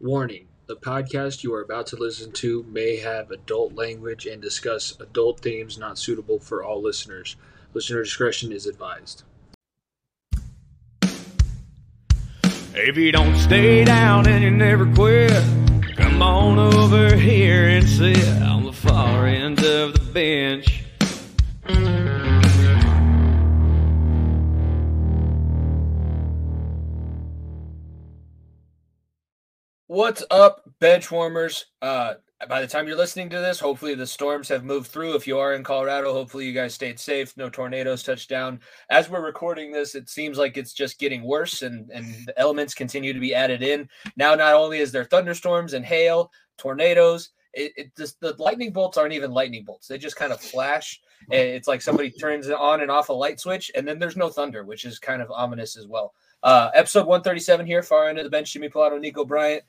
Warning, the podcast you are about to listen to may have adult language and discuss adult themes not suitable for all listeners. Listener discretion is advised. If you don't stay down and you never quit, come on over here and sit on the far end of the bench. What's up, benchwarmers? By the time you're listening to this, hopefully the storms have moved through. If you are in Colorado, hopefully you guys stayed safe. No tornadoes touched down. As we're recording this, it seems like it's just getting worse, and the elements continue to be added in. Now, not only is there thunderstorms and hail, tornadoes, the lightning bolts aren't even lightning bolts. They just kind of flash. It's like somebody turns on and off a light switch, and then there's no thunder, which is kind of ominous as well. Episode 137 here, far end of the bench. Jimmy Pilato, Nico Bryant.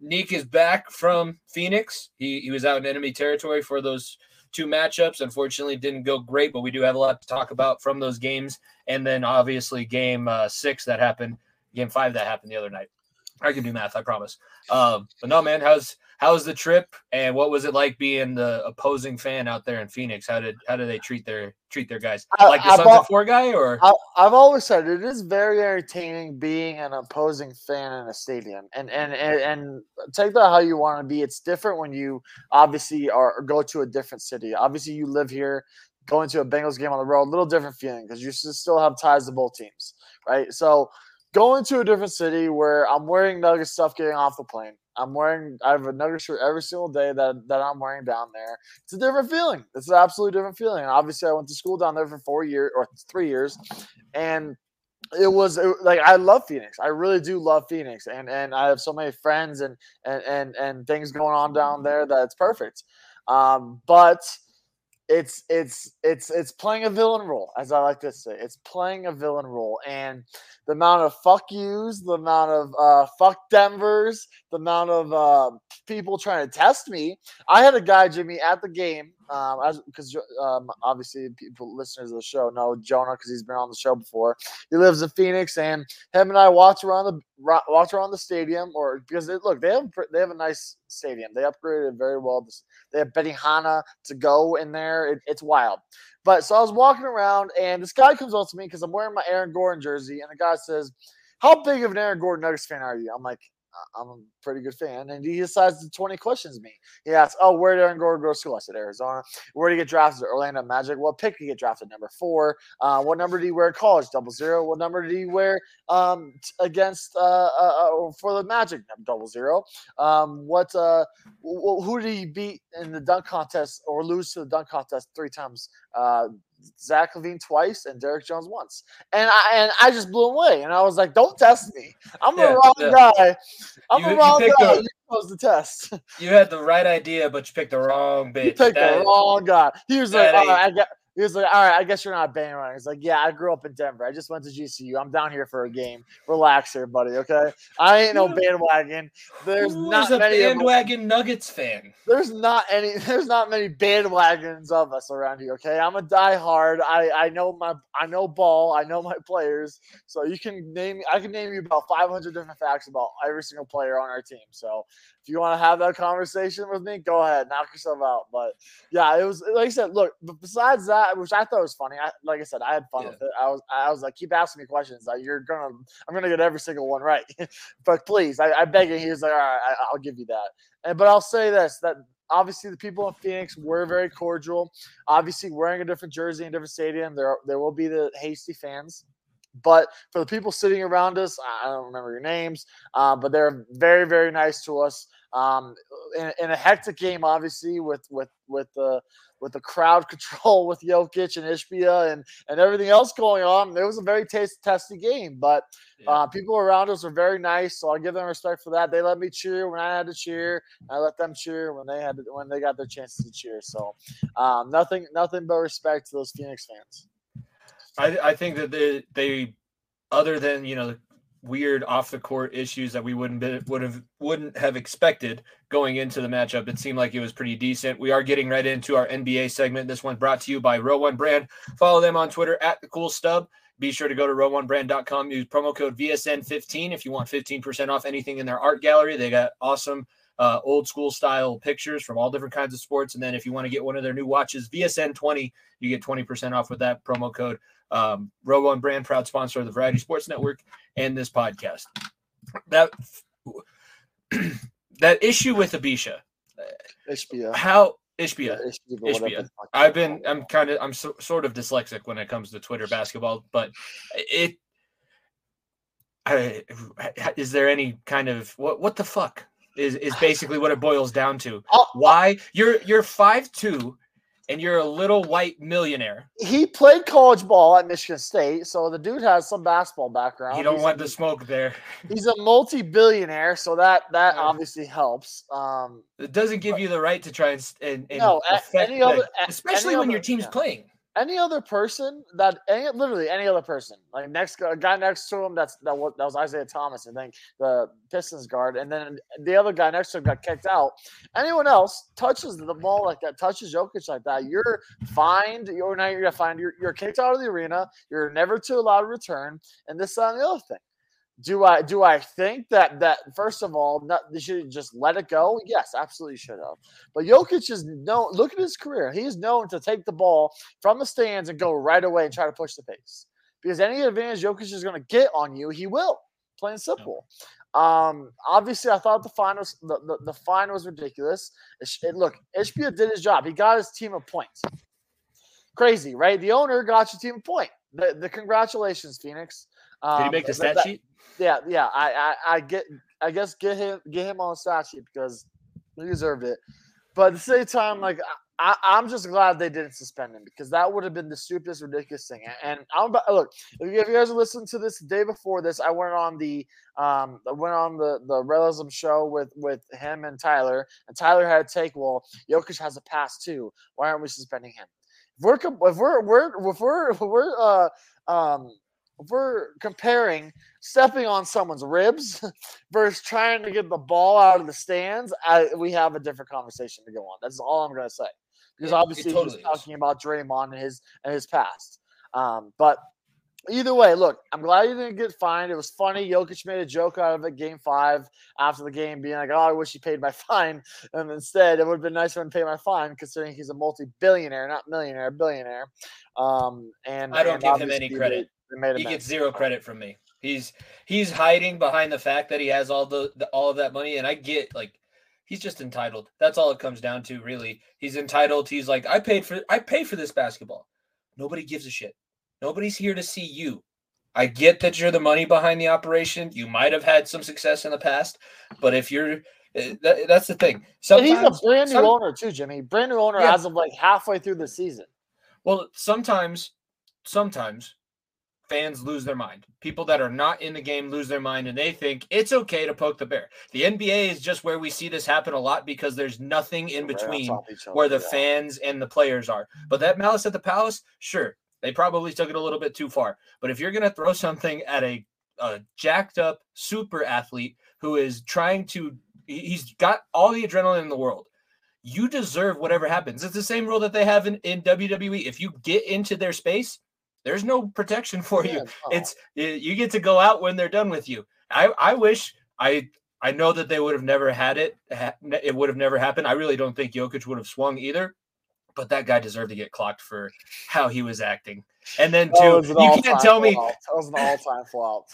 Nick is back from Phoenix. He was out in enemy territory for those two matchups. Unfortunately, didn't go great, but we do have a lot to talk about from those games. And then obviously game five that happened the other night. I can do math, I promise. But no, man, how's the trip, and what was it like being the opposing fan out there in Phoenix? How do they treat their guys? Like the Suns at four guy, or I've always said it is very entertaining being an opposing fan in a stadium, and take that how you want to be. It's different when you obviously go to a different city. Obviously, you live here. Going to a Bengals game on the road, a little different feeling because you still have ties to both teams, right? So going to a different city where I'm wearing Nuggets stuff getting off the plane. I have a Nuggets shirt every single day that I'm wearing down there. It's a different feeling. It's an absolutely different feeling. And obviously, I went to school down there for 3 years, and it was I love Phoenix. I really do love Phoenix, and I have so many friends and things going on down there that it's perfect. But it's playing a villain role, as I like to say. It's playing a villain role, and the amount of fuck yous, the amount of fuck Denvers, the amount of people trying to test me. I had a guy, Jimmy, at the game because obviously people, listeners of the show, know Jonah because he's been on the show before. He lives in Phoenix, and him and I walked around the stadium, or because they have a nice stadium. They upgraded it very well. They have Benihana to go in there. It's wild. But so I was walking around, and this guy comes up to me because I'm wearing my Aaron Gordon jersey, and the guy says, "How big of an Aaron Gordon Nuggets fan are you?" I'm like, "I'm a pretty good fan." And he decides to 20 questions me. He asks, "Oh, where did Aaron Gordon go to school?" I said, "Arizona." "Where did he get drafted?" "Orlando Magic." "What pick did he get drafted?" "Number 4. What number did he wear at college?" "00. What number did he wear for the Magic?" "00. Who did he beat in the dunk contest or lose to the dunk contest 3 times? Zach LaVine twice and Derek Jones once." And I just blew away, and I was like, "Don't test me. I'm the wrong guy. I'm the wrong guy. You're supposed to test." You had the right idea, but you picked the wrong bitch. You picked the wrong guy. He was like, "All right, I guess you're not a bandwagon." He's like, "Yeah, I grew up in Denver. I just went to GCU. I'm down here for a game. Relax here, buddy, okay? I ain't no bandwagon." Nuggets fan. There's not many bandwagons of us around here, okay? I'm a diehard. I know ball. I know my players. So I can name you about 500 different facts about every single player on our team. So if you want to have that conversation with me, go ahead. Knock yourself out. But, yeah, it was – like I said, look, besides that, which I thought was funny. Like I said, I had fun with it. I was like, "Keep asking me questions. I'm gonna get every single one right." "But please, I beg you." He was like, "All right, I'll give you that." But I'll say this: that obviously the people in Phoenix were very cordial. Obviously, wearing a different jersey in a different stadium, there will be the hasty fans. But for the people sitting around us, I don't remember your names, but they're very, very nice to us. In a hectic game, obviously, with the crowd control with Jokic and Ishbia and everything else going on, it was a very testy game. But people around us were very nice, so I give them respect for that. They let me cheer when I had to cheer. I let them cheer when they got their chances to cheer. So nothing but respect to those Phoenix fans. I think that they other than weird off the court issues that we wouldn't have expected going into the matchup, it seemed like it was pretty decent. We are getting right into our NBA segment. This one brought to you by Row One Brand. Follow them on Twitter at The Cool Stub. Be sure to go to row1brand.com. Use promo code VSN15 if you want 15% off anything in their art gallery. They got awesome old school style pictures from all different kinds of sports. And then if you want to get one of their new watches, VSN20, you get 20% off with that promo code. Row One Brand, proud sponsor of the Variety Sports Network and this podcast. That issue with Abisha. Ishbia. How Ishbia. Yeah, Ishbia. I'm sort of dyslexic when it comes to Twitter basketball, but is there any kind of what the fuck is basically what it boils down to. Why you're 5'2" and you're a little white millionaire. He played college ball at Michigan State, so the dude has some basketball background. You don't want the smoke there. He's a multi-billionaire, so that obviously helps. It doesn't give you the right to try and no, affect any other, especially any when other, your team's playing. Any other person literally any other person, like guy next to him, that was Isaiah Thomas, I think, the Pistons guard, and then the other guy next to him got kicked out. Anyone else touches the ball like that, touches Jokic like that, you're fined. You're kicked out of the arena. You're never too allowed to return, and this and the other thing. Do I think that first of all, they should just let it go? Yes, absolutely should have. But Jokic is known. Look at his career. He is known to take the ball from the stands and go right away and try to push the pace. Because any advantage Jokic is going to get on you, he will. Plain and simple. Obviously, I thought the fine was ridiculous. Look, Ishbia did his job. He got his team a point. Crazy, right? The owner got your team a point. The congratulations, Phoenix. Did he make the stat sheet? Yeah. I guess get him on the stat sheet because he deserved it. But at the same time, like I'm just glad they didn't suspend him because that would have been the stupidest, ridiculous thing. And look, if you guys are listening to this the day before this, I went on the Realism show with him and Tyler, and Tyler had a take. Well, Jokic has a pass too. Why aren't we suspending him? If we're comparing stepping on someone's ribs versus trying to get the ball out of the stands, we have a different conversation to go on. That's all I'm going to say. Because obviously he was talking about Draymond and his past. But either way, look, I'm glad you didn't get fined. It was funny. Jokic made a joke out of it Game 5 after the game being like, oh, I wish he paid my fine. And instead, it would have been nice to pay my fine considering he's a multi-billionaire, not millionaire, billionaire. And I don't give him any credit. He gets zero credit from me. He's hiding behind the fact that he has all of that money, and I get like he's just entitled. That's all it comes down to, really. He's entitled. He's like, I paid for this basketball. Nobody gives a shit. Nobody's here to see you. I get that you're the money behind the operation. You might have had some success in the past, but if you're that's the thing. Sometimes, and he's a brand new owner too, Jimmy. Brand new owner as of like halfway through the season. Well, sometimes. Fans lose their mind. People that are not in the game lose their mind, and they think it's okay to poke the bear. The NBA is just where we see this happen a lot because there's nothing in between where the fans and the players are. But that malice at the palace, sure, they probably took it a little bit too far. But if you're going to throw something at a jacked-up super athlete who is trying to – he's got all the adrenaline in the world. You deserve whatever happens. It's the same rule that they have in WWE. If you get into their space – there's no protection for you. It's you get to go out when they're done with you. I wish I know that they would have never had it. It would have never happened. I really don't think Jokic would have swung either. But that guy deserved to get clocked for how he was acting. And then too, you can't tell me that was an all-time flop.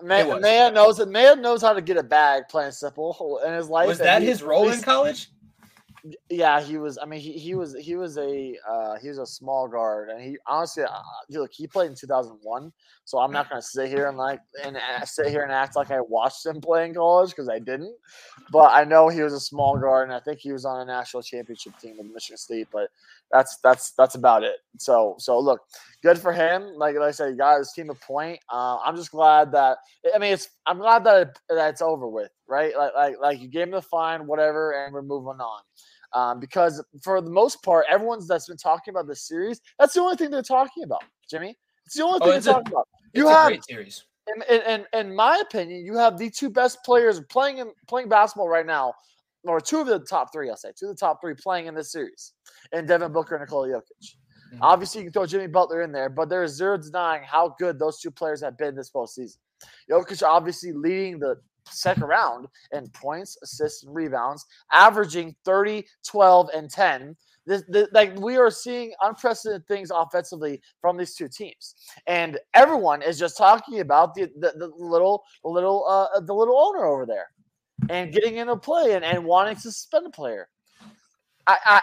Man knows how to get a bag. Plain and simple in his life. Was that his role in college? Yeah, he was. I mean, he was a small guard, and he honestly, look, he played in 2001. So I'm not gonna sit here and act like I watched him play in college because I didn't. But I know he was a small guard, and I think he was on a national championship team with Michigan State. But that's about it. So look, good for him. Like I said, he got his team a point. I'm just glad that it's over with, right? Like you gave him the fine, whatever, and we're moving on. Because for the most part, everyone's that's been talking about this series, that's the only thing they're talking about, Jimmy. It's the only thing they're talking about. You have a great series. In my opinion, you have the two best players playing basketball right now, or two of the top three playing in this series, and Devin Booker and Nikola Jokic. Obviously, you can throw Jimmy Butler in there, but there is zero denying how good those two players have been this postseason. Jokic obviously leading the second round in points, assists, and rebounds, averaging 30, 12, and 10. Like we are seeing unprecedented things offensively from these two teams, and everyone is just talking about the little owner over there, and getting into play and wanting to suspend a player.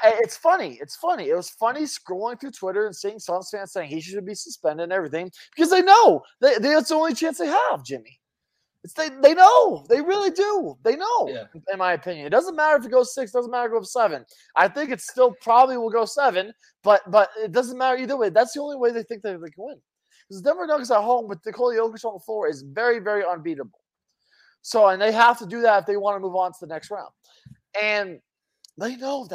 It's funny. It was funny scrolling through Twitter and seeing Suns fans saying he should be suspended and everything because they know that's the only chance they have, Jimmy. They know. They really do. They know, in my opinion. It doesn't matter if it goes 6, doesn't matter if it goes 7. I think it still probably will go 7, but it doesn't matter either way. That's the only way they think they can win. Because Denver Nuggets at home with Nikola Jokic on the floor is very, very unbeatable. So, and they have to do that if they want to move on to the next round. And they know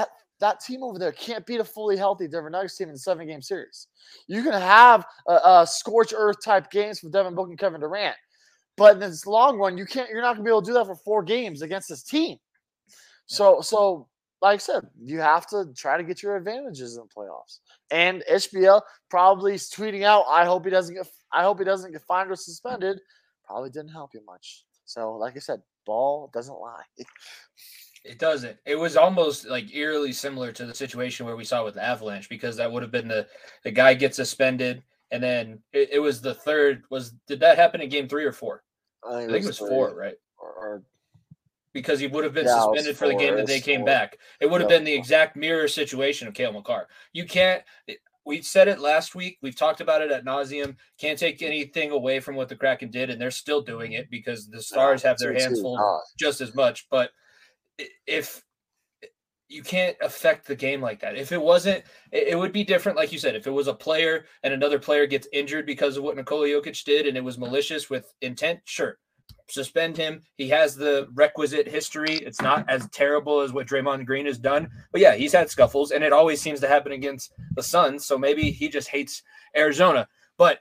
that team over there can't beat a fully healthy Denver Nuggets team in a 7-game series. You can have a scorched earth type games from Devin Booker and Kevin Durant. But in this long run, you're not gonna be able to do that for 4 games against this team. So like I said, you have to try to get your advantages in the playoffs. And Ishbia probably is tweeting out, I hope he doesn't get fined or suspended. Probably didn't help you much. So like I said, ball doesn't lie. It doesn't. It was almost like eerily similar to the situation where we saw with the Avalanche, because that would have been the guy gets suspended. And then it was the third. Did that happen in game 3 or 4? I think it was 4, right? Because he would have been suspended for the game that they came back. It would have been the exact mirror situation of Cale Makar. You can't. We said it last week. We've talked about it ad nauseum. Can't take anything away from what the Kraken did, and they're still doing it because the Stars have their hands full just as much. But if you can't affect the game like that. If it wasn't, it would be different. Like you said, if it was a player and another player gets injured because of what Nikola Jokic did and it was malicious with intent, sure. Suspend him. He has the requisite history. It's not as terrible as what Draymond Green has done. But yeah, he's had scuffles and it always seems to happen against the Suns. So maybe he just hates Arizona. But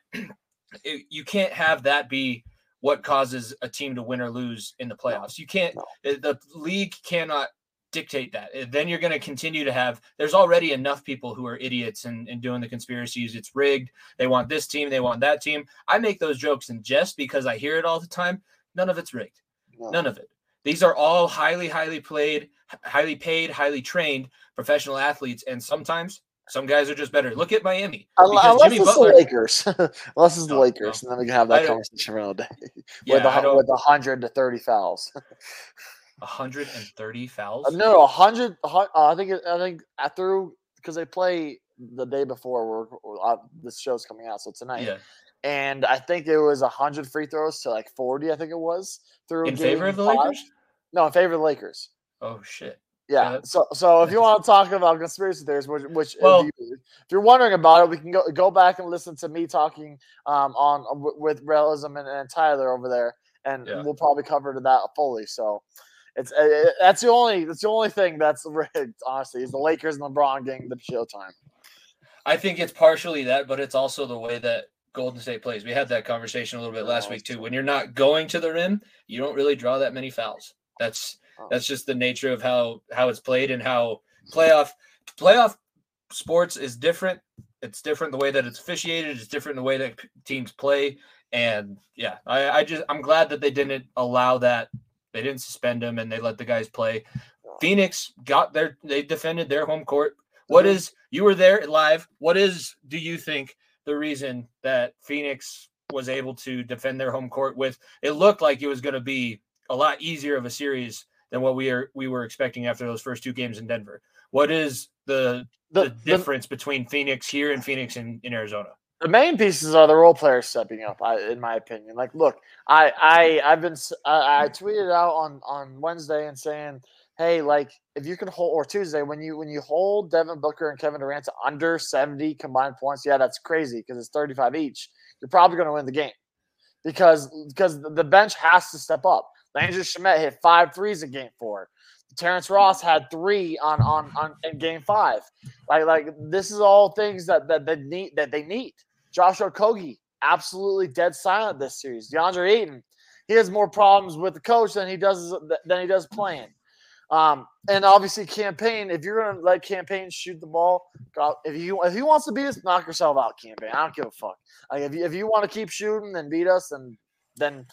you can't have that be what causes a team to win or lose in the playoffs. You can't, the league cannot dictate that. Then you're going to continue to have, there's already enough people who are idiots and doing the conspiracies. It's rigged. They want this team. They want that team. I make those jokes in jest because I hear it all the time. None of it's rigged. No. None of it. These are all highly, highly paid, highly trained professional athletes. And sometimes some guys are just better. Look at Miami. Unless it's the Lakers. And then we can have that conversation around the day with 130 fouls. 130 fouls? No, 100. I think through, because they play the day before this show's coming out, so tonight. Yeah. And I think it was 100 free throws to like 40. I think it was through in favor of the 5. Lakers. No, in favor of the Lakers. Oh shit. Yeah. So if you want to talk about conspiracy theories, if you're wondering about it, we can go back and listen to me talking with Realism and Tyler over there, and we'll probably cover that fully. So. That's the only thing that's rigged, honestly, is the Lakers and LeBron getting the showtime. I think it's partially that, but it's also the way that Golden State plays. We had that conversation a little bit last week too. When you're not going to the rim, you don't really draw that many fouls. That's just the nature of how it's played and how playoff sports is different. It's different the way that it's officiated. It's different the way that teams play. And yeah, I'm glad that they didn't allow that. They didn't suspend them, and they let the guys play. Phoenix they defended their home court. You were there live. Do you think the reason that Phoenix was able to defend their home court with, it looked like it was going to be a lot easier of a series than what we were expecting after those first 2 games in Denver. What is the difference between Phoenix here and Phoenix in Arizona? The main pieces are the role players stepping up, in my opinion. Like, look, I tweeted out on Wednesday and saying, hey, like if you can hold, or Tuesday when you hold Devin Booker and Kevin Durant to under 70 combined points, yeah, that's crazy because it's 35 each. You're probably going to win the game because the bench has to step up. Landry Shamet hit 5 threes in game 4. Terrence Ross had 3 on in game 5. Like this is all things that they need. Josh Okogie, absolutely dead silent this series. DeAndre Ayton, he has more problems with the coach than he does playing. And obviously Campaign, if you're going to let Campaign shoot the ball, if he wants to beat us, knock yourself out, Campaign. I don't give a fuck. Like, if you want to keep shooting and beat us, then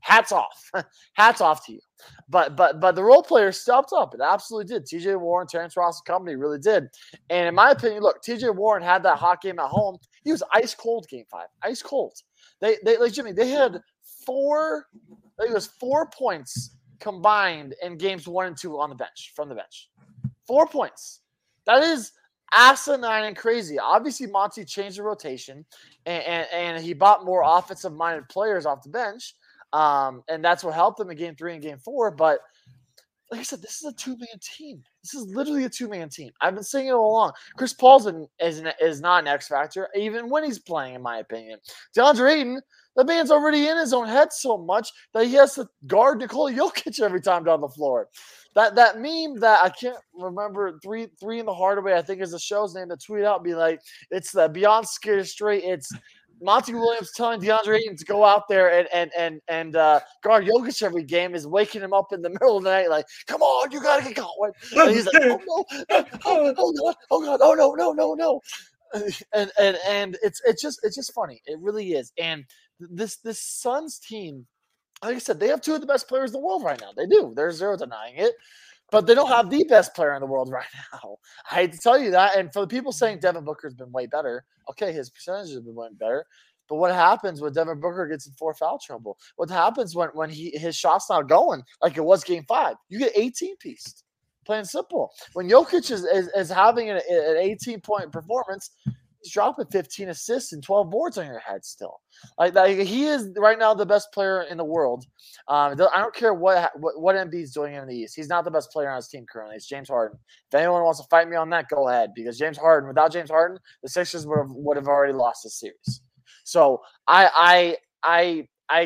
hats off. Hats off to you. But the role players stepped up. It absolutely did. T.J. Warren, Terrence Ross, and company really did. And in my opinion, look, T.J. Warren had that hot game at home. He was ice cold game 5. Ice cold. They like Jimmy, they had four points combined in games 1 and 2 on the bench, from the bench. 4 points. That is asinine and crazy. Obviously, Monty changed the rotation, and he bought more offensive-minded players off the bench, and that's what helped them in Game 3 and Game 4. But like I said, this is a two-man team. This is literally a two-man team. I've been saying it all along. Chris Paul is not an X factor, even when he's playing, in my opinion. DeAndre Ayton, the man's already in his own head so much that he has to guard Nikola Jokic every time down the floor. That meme that I can't remember, three in the Hardaway, I think is the show's name, that tweet out and be like, it's the Beyond Scared Straight. It's Monty Williams telling DeAndre Ayton to go out there and guard Jokic every game, is waking him up in the middle of the night like, come on, you got to get going. And he's like, oh, no. Oh, God. Oh, no. And it's just funny. It really is. And this Suns team, like I said, they have two of the best players in the world right now. They do. There's zero denying it. But they don't have the best player in the world right now. I hate to tell you that. And for the people saying Devin Booker has been way better, okay, his percentages have been way better. But what happens when Devin Booker gets in 4 foul trouble? What happens when his shot's not going like it was game 5? You get 18-pieced. Plain and simple. When Jokic is having an 18-point performance, he's dropping 15 assists and 12 boards on your head still. Like he is right now the best player in the world. I don't care what Embiid's doing in the East. He's not the best player on his team currently. It's James Harden. If anyone wants to fight me on that, go ahead. Because without James Harden, the Sixers would have already lost this series. So I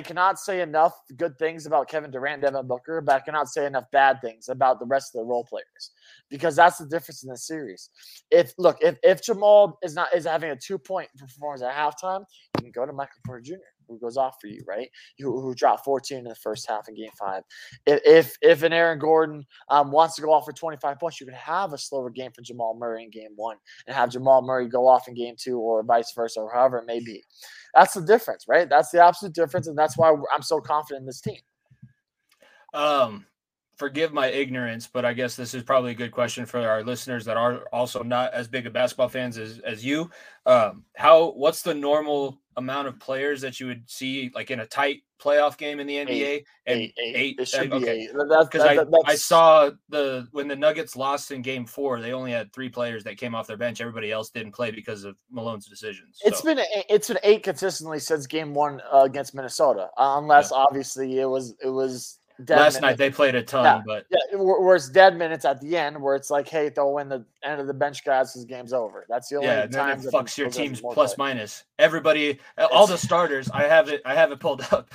cannot say enough good things about Kevin Durant, Devin Booker, but I cannot say enough bad things about the rest of the role players, because that's the difference in this series. If Jamal is having a 2-point performance at halftime, you can go to Michael Porter Jr., who goes off for you, right? Who dropped 14 in the first half in Game 5. If an Aaron Gordon wants to go off for 25 points, you could have a slower game for Jamal Murray in Game 1 and have Jamal Murray go off in Game 2, or vice versa, or however it may be. That's the difference, right? That's the absolute difference, and that's why I'm so confident in this team. Forgive my ignorance, but I guess this is probably a good question for our listeners that are also not as big of basketball fans as you. What's the normal amount of players that you would see like in a tight playoff game in the NBA? Eight. It should be okay. Because I saw when the Nuggets lost in Game 4, they only had 3 players that came off their bench. Everybody else didn't play because of Malone's decisions. So. It's been 8 consistently since Game 1 against Minnesota, unless obviously it was. Last night they played a ton, where it's dead minutes at the end, where it's like, hey, throw in the end of the bench guys, this game's over. That's the only time that fucks your team's plus play. Minus. Everybody, all the starters. I have it pulled up.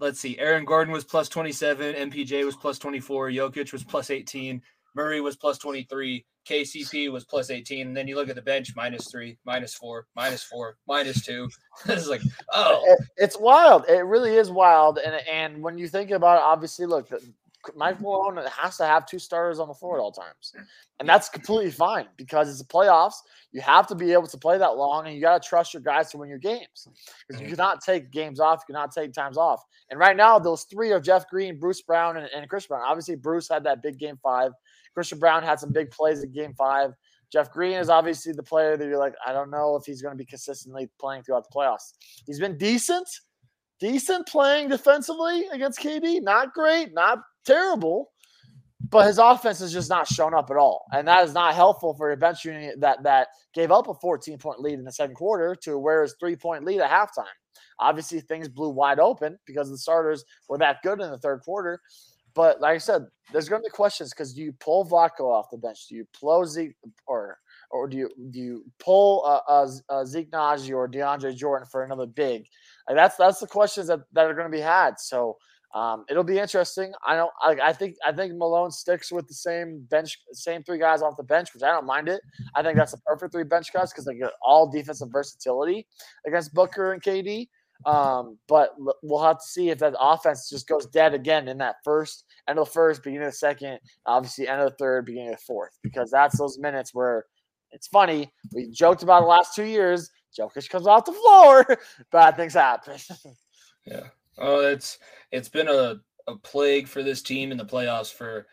Let's see. Aaron Gordon was plus 27. MPJ was plus 24. Jokic was plus 18. Murray was plus 23. KCP was plus 18, and then you look at the bench, minus 3, minus 4, minus 4, minus 2. This is like, it's wild. It really is wild. And when you think about it, obviously, look, Michael Malone has to have 2 starters on the floor at all times. And that's completely fine, because it's the playoffs. You have to be able to play that long, and you got to trust your guys to win your games, because you cannot take games off. You cannot take times off. And right now, those 3 are Jeff Green, Bruce Brown, and Chris Brown. Obviously, Bruce had that big game 5. Christian Brown had some big plays in Game 5. Jeff Green is obviously the player that you're like, I don't know if he's going to be consistently playing throughout the playoffs. He's been decent playing defensively against KD. Not great, not terrible, but his offense has just not shown up at all. And that is not helpful for a bench unit that gave up a 14-point lead in the second quarter to where his 3-point lead at halftime. Obviously, things blew wide open because the starters were that good in the third quarter. But like I said, there's going to be questions, because do you pull Vlatko off the bench? Do you pull Zeke, or do you pull Zeke Nnaji or DeAndre Jordan for another big? Like that's the questions that are going to be had. So it'll be interesting. I think Malone sticks with the same 3 guys off the bench, which I don't mind it. I think that's the perfect 3 bench guys, because they get all defensive versatility against Booker and KD. But we'll have to see if that offense just goes dead again in that first, end of the first, beginning of the second, obviously end of the third, beginning of the fourth, because that's those minutes where it's funny. We joked about the last 2 years. Jokic comes off the floor, bad things happen. Yeah. Oh, it's been a plague for this team in the playoffs for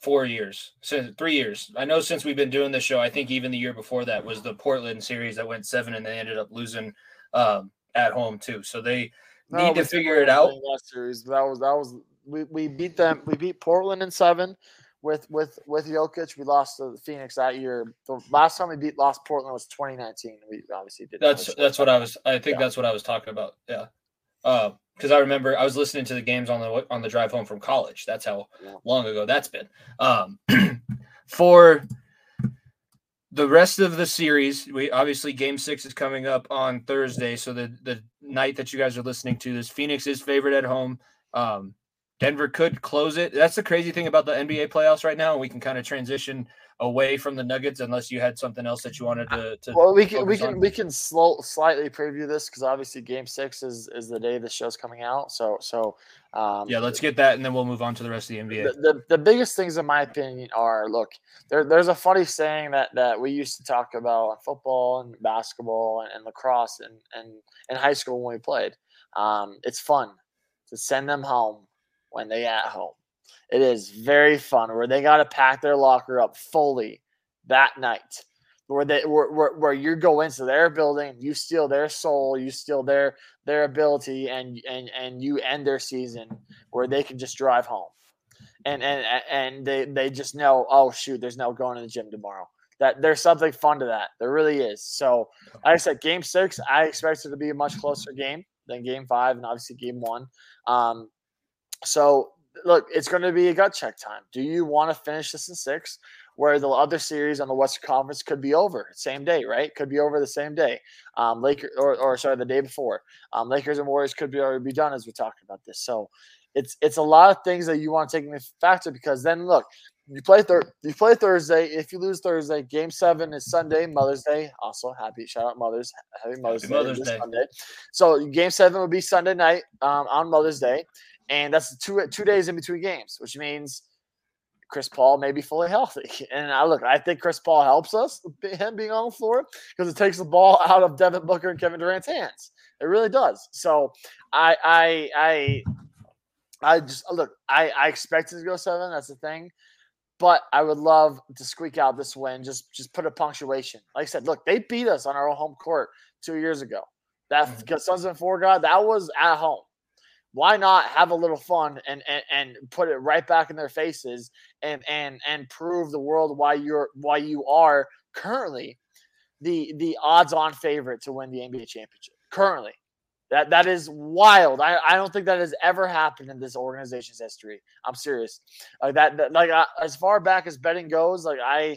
4 years, since 3 years. I know since we've been doing this show, I think even the year before that was the Portland series that went 7 and they ended up losing at home too. So they need to figure it out. That series, we beat them. We beat Portland in 7 with Jokic. We lost to Phoenix that year. The last time we lost Portland was 2019. We obviously did. That's what I was talking about. Yeah. Because I remember I was listening to the games on the drive home from college. That's how long ago that's been. For the rest of the series, we obviously Game 6 is coming up on Thursday. So the night that you guys are listening to this, Phoenix is favored at home. Denver could close it. That's the crazy thing about the NBA playoffs right now. We can kind of transition away from the Nuggets, unless you had something else that you wanted to. Well, we can slightly preview this because obviously Game 6 is the day the show's coming out. So let's get that, and then we'll move on to the rest of the NBA. The biggest things, in my opinion, are there's a funny saying that we used to talk about football and basketball and lacrosse and in high school when we played. It's fun to send them home when they at home. It is very fun where they got to pack their locker up fully that night, where you go into their building, you steal their soul, you steal their ability, and you end their season where they can just drive home, and they just know, oh shoot, there's no going to the gym tomorrow. That there's something fun to that. There really is. So, like I said, Game 6, I expect it to be a much closer game than Game 5 and obviously Game 1. So. Look, it's going to be a gut check time. Do you want to finish this in 6, where the other series on the Western Conference could be over same day, right? Could be over the same day. The day before. Lakers and Warriors could be already be done as we're talking about this. So, it's a lot of things that you want to take into factor because then look, you play Thursday. If you lose Thursday, Game 7 is Sunday, Mother's Day. Also, happy Mother's Day. Sunday. So Game 7 will be Sunday night on Mother's Day. And that's two days in between games, which means Chris Paul may be fully healthy. And I think Chris Paul helps us, him being on the floor, because it takes the ball out of Devin Booker and Kevin Durant's hands. It really does. So I expected to go 7. That's the thing. But I would love to squeak out this win, just put a punctuation. Like I said, look, they beat us on our own home court 2 years ago. That Suns and Forgot, that was at home. Why not have a little fun and put it right back in their faces and prove the world why you are currently the odds-on favorite to win the NBA championship currently. That is wild. I don't think that has ever happened in this organization's history. I'm serious. As far back as betting goes, I'd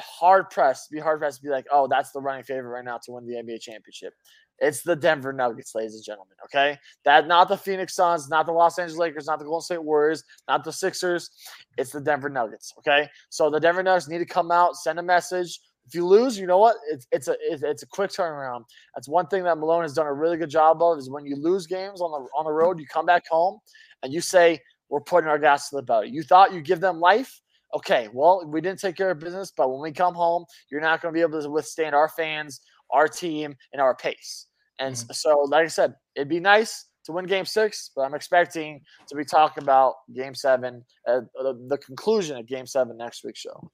hard pressed to be like, oh, that's the running favorite right now to win the NBA championship. It's the Denver Nuggets, ladies and gentlemen, okay? That not the Phoenix Suns, not the Los Angeles Lakers, not the Golden State Warriors, not the Sixers. It's the Denver Nuggets, okay? So the Denver Nuggets need to come out, send a message. If you lose, you know what? It's a quick turnaround. That's one thing that Malone has done a really good job of is when you lose games on the road, you come back home and you say, we're putting our gas to the belly. You thought you'd give them life? Okay, well, we didn't take care of business, but when we come home, you're not going to be able to withstand our fans, our team, and our pace. And so, like I said, it'd be nice to win Game 6, but I'm expecting to be talking about Game 7, the conclusion of Game 7 next week's show.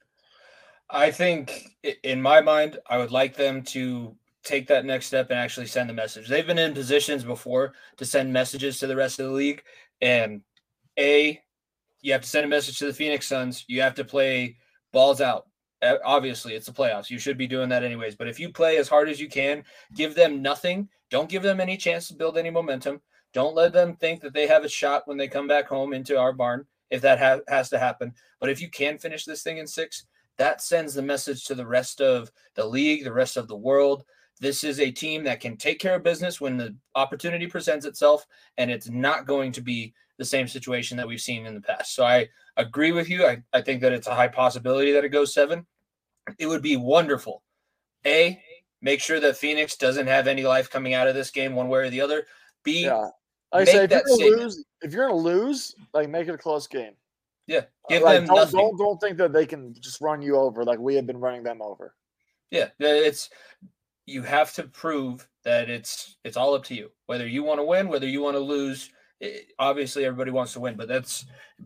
I think, in my mind, I would like them to take that next step and actually send the message. They've been in positions before to send messages to the rest of the league. And you have to send a message to the Phoenix Suns. You have to play balls out. Obviously, it's the playoffs. You should be doing that anyways. But if you play as hard as you can, give them nothing. Don't give them any chance to build any momentum. Don't let them think that they have a shot when they come back home into our barn, if that has to happen. But if you can finish this thing in 6, that sends the message to the rest of the league, the rest of the world. This is a team that can take care of business when the opportunity presents itself, and it's not going to be the same situation that we've seen in the past. So I agree with you. I think that it's a high possibility that it goes 7. It would be wonderful. Make sure that Phoenix doesn't have any life coming out of this game one way or the other. Be like I say, if you're gonna lose, like make it a close game. Yeah, give them nothing. Don't think that they can just run you over like we have been running them over. Yeah, you have to prove that it's all up to you. Whether you want to win, whether you want to lose. Obviously, everybody wants to win, but that's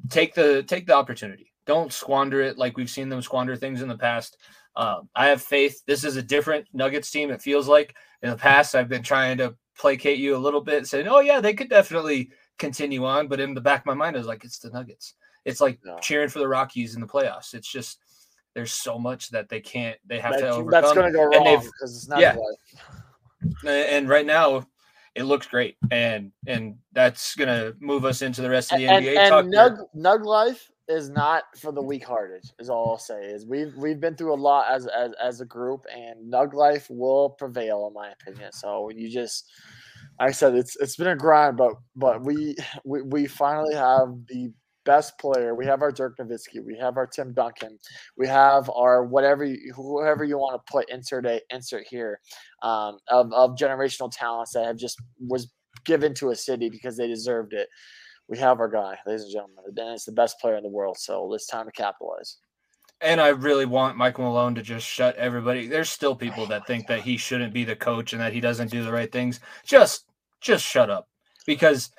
take the opportunity. Don't squander it like we've seen them squander things in the past. I have faith. This is a different Nuggets team. It feels like in the past I've been trying to placate you a little bit, saying, "Oh yeah, they could definitely continue on," but in the back of my mind, I was like, "It's the Nuggets." It's like cheering for the Rockies in the playoffs. It's just there's so much that they can't. They have to overcome. That's going to go wrong because it's not. Yeah. And right now, it looks great, and that's going to move us into the rest of the NBA. And Nug life is not for the weak-hearted. Is all I'll say is we've been through a lot as a group, and Nug life will prevail in my opinion. So you just, like I said, it's been a grind, but we finally have the best player. We have our Dirk Nowitzki. We have our Tim Duncan. We have our whoever you want to put insert here of generational talents that have just was given to a city because they deserved it. We have our guy, ladies and gentlemen. And it's the best player in the world, so it's time to capitalize. And I really want Michael Malone to just shut everybody. There's still people that think that he shouldn't be the coach and that he doesn't do the right things. Just shut up. Because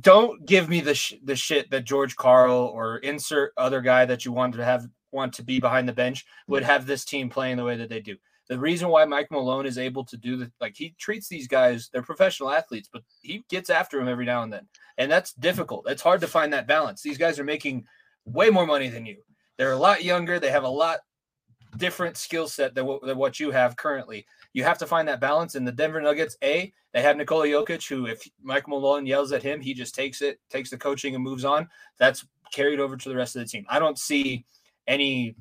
don't give me the shit that George Karl or insert other guy that you want to be behind the bench would have this team playing the way that they do. The reason why Mike Malone is able to do he treats these guys, they're professional athletes, but he gets after them every now and then. And that's difficult. It's hard to find that balance. These guys are making way more money than you. They're a lot younger. They have a lot different skill set than what you have currently. You have to find that balance. In the Denver Nuggets, they have Nikola Jokic, who if Mike Malone yells at him, he just takes the coaching and moves on. That's carried over to the rest of the team. I don't see any,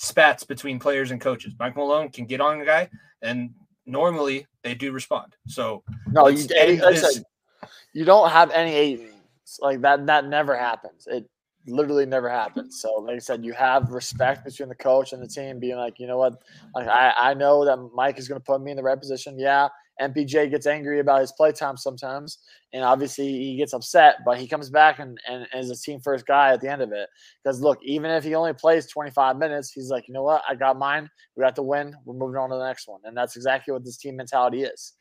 spats between players and coaches. Mike Malone can get on a guy, and normally they do respond. So no, you don't have any Ayton. Like that never happens. It literally never happens. So, like I said, you have respect between the coach and the team being like, you know what? Like I know that Mike is going to put me in the right position. Yeah, MPJ gets angry about his playtime sometimes, and obviously he gets upset, but he comes back and is a team first guy at the end of it. Because, look, even if he only plays 25 minutes, he's like, you know what? I got mine. We got to win. We're moving on to the next one. And that's exactly what this team mentality is.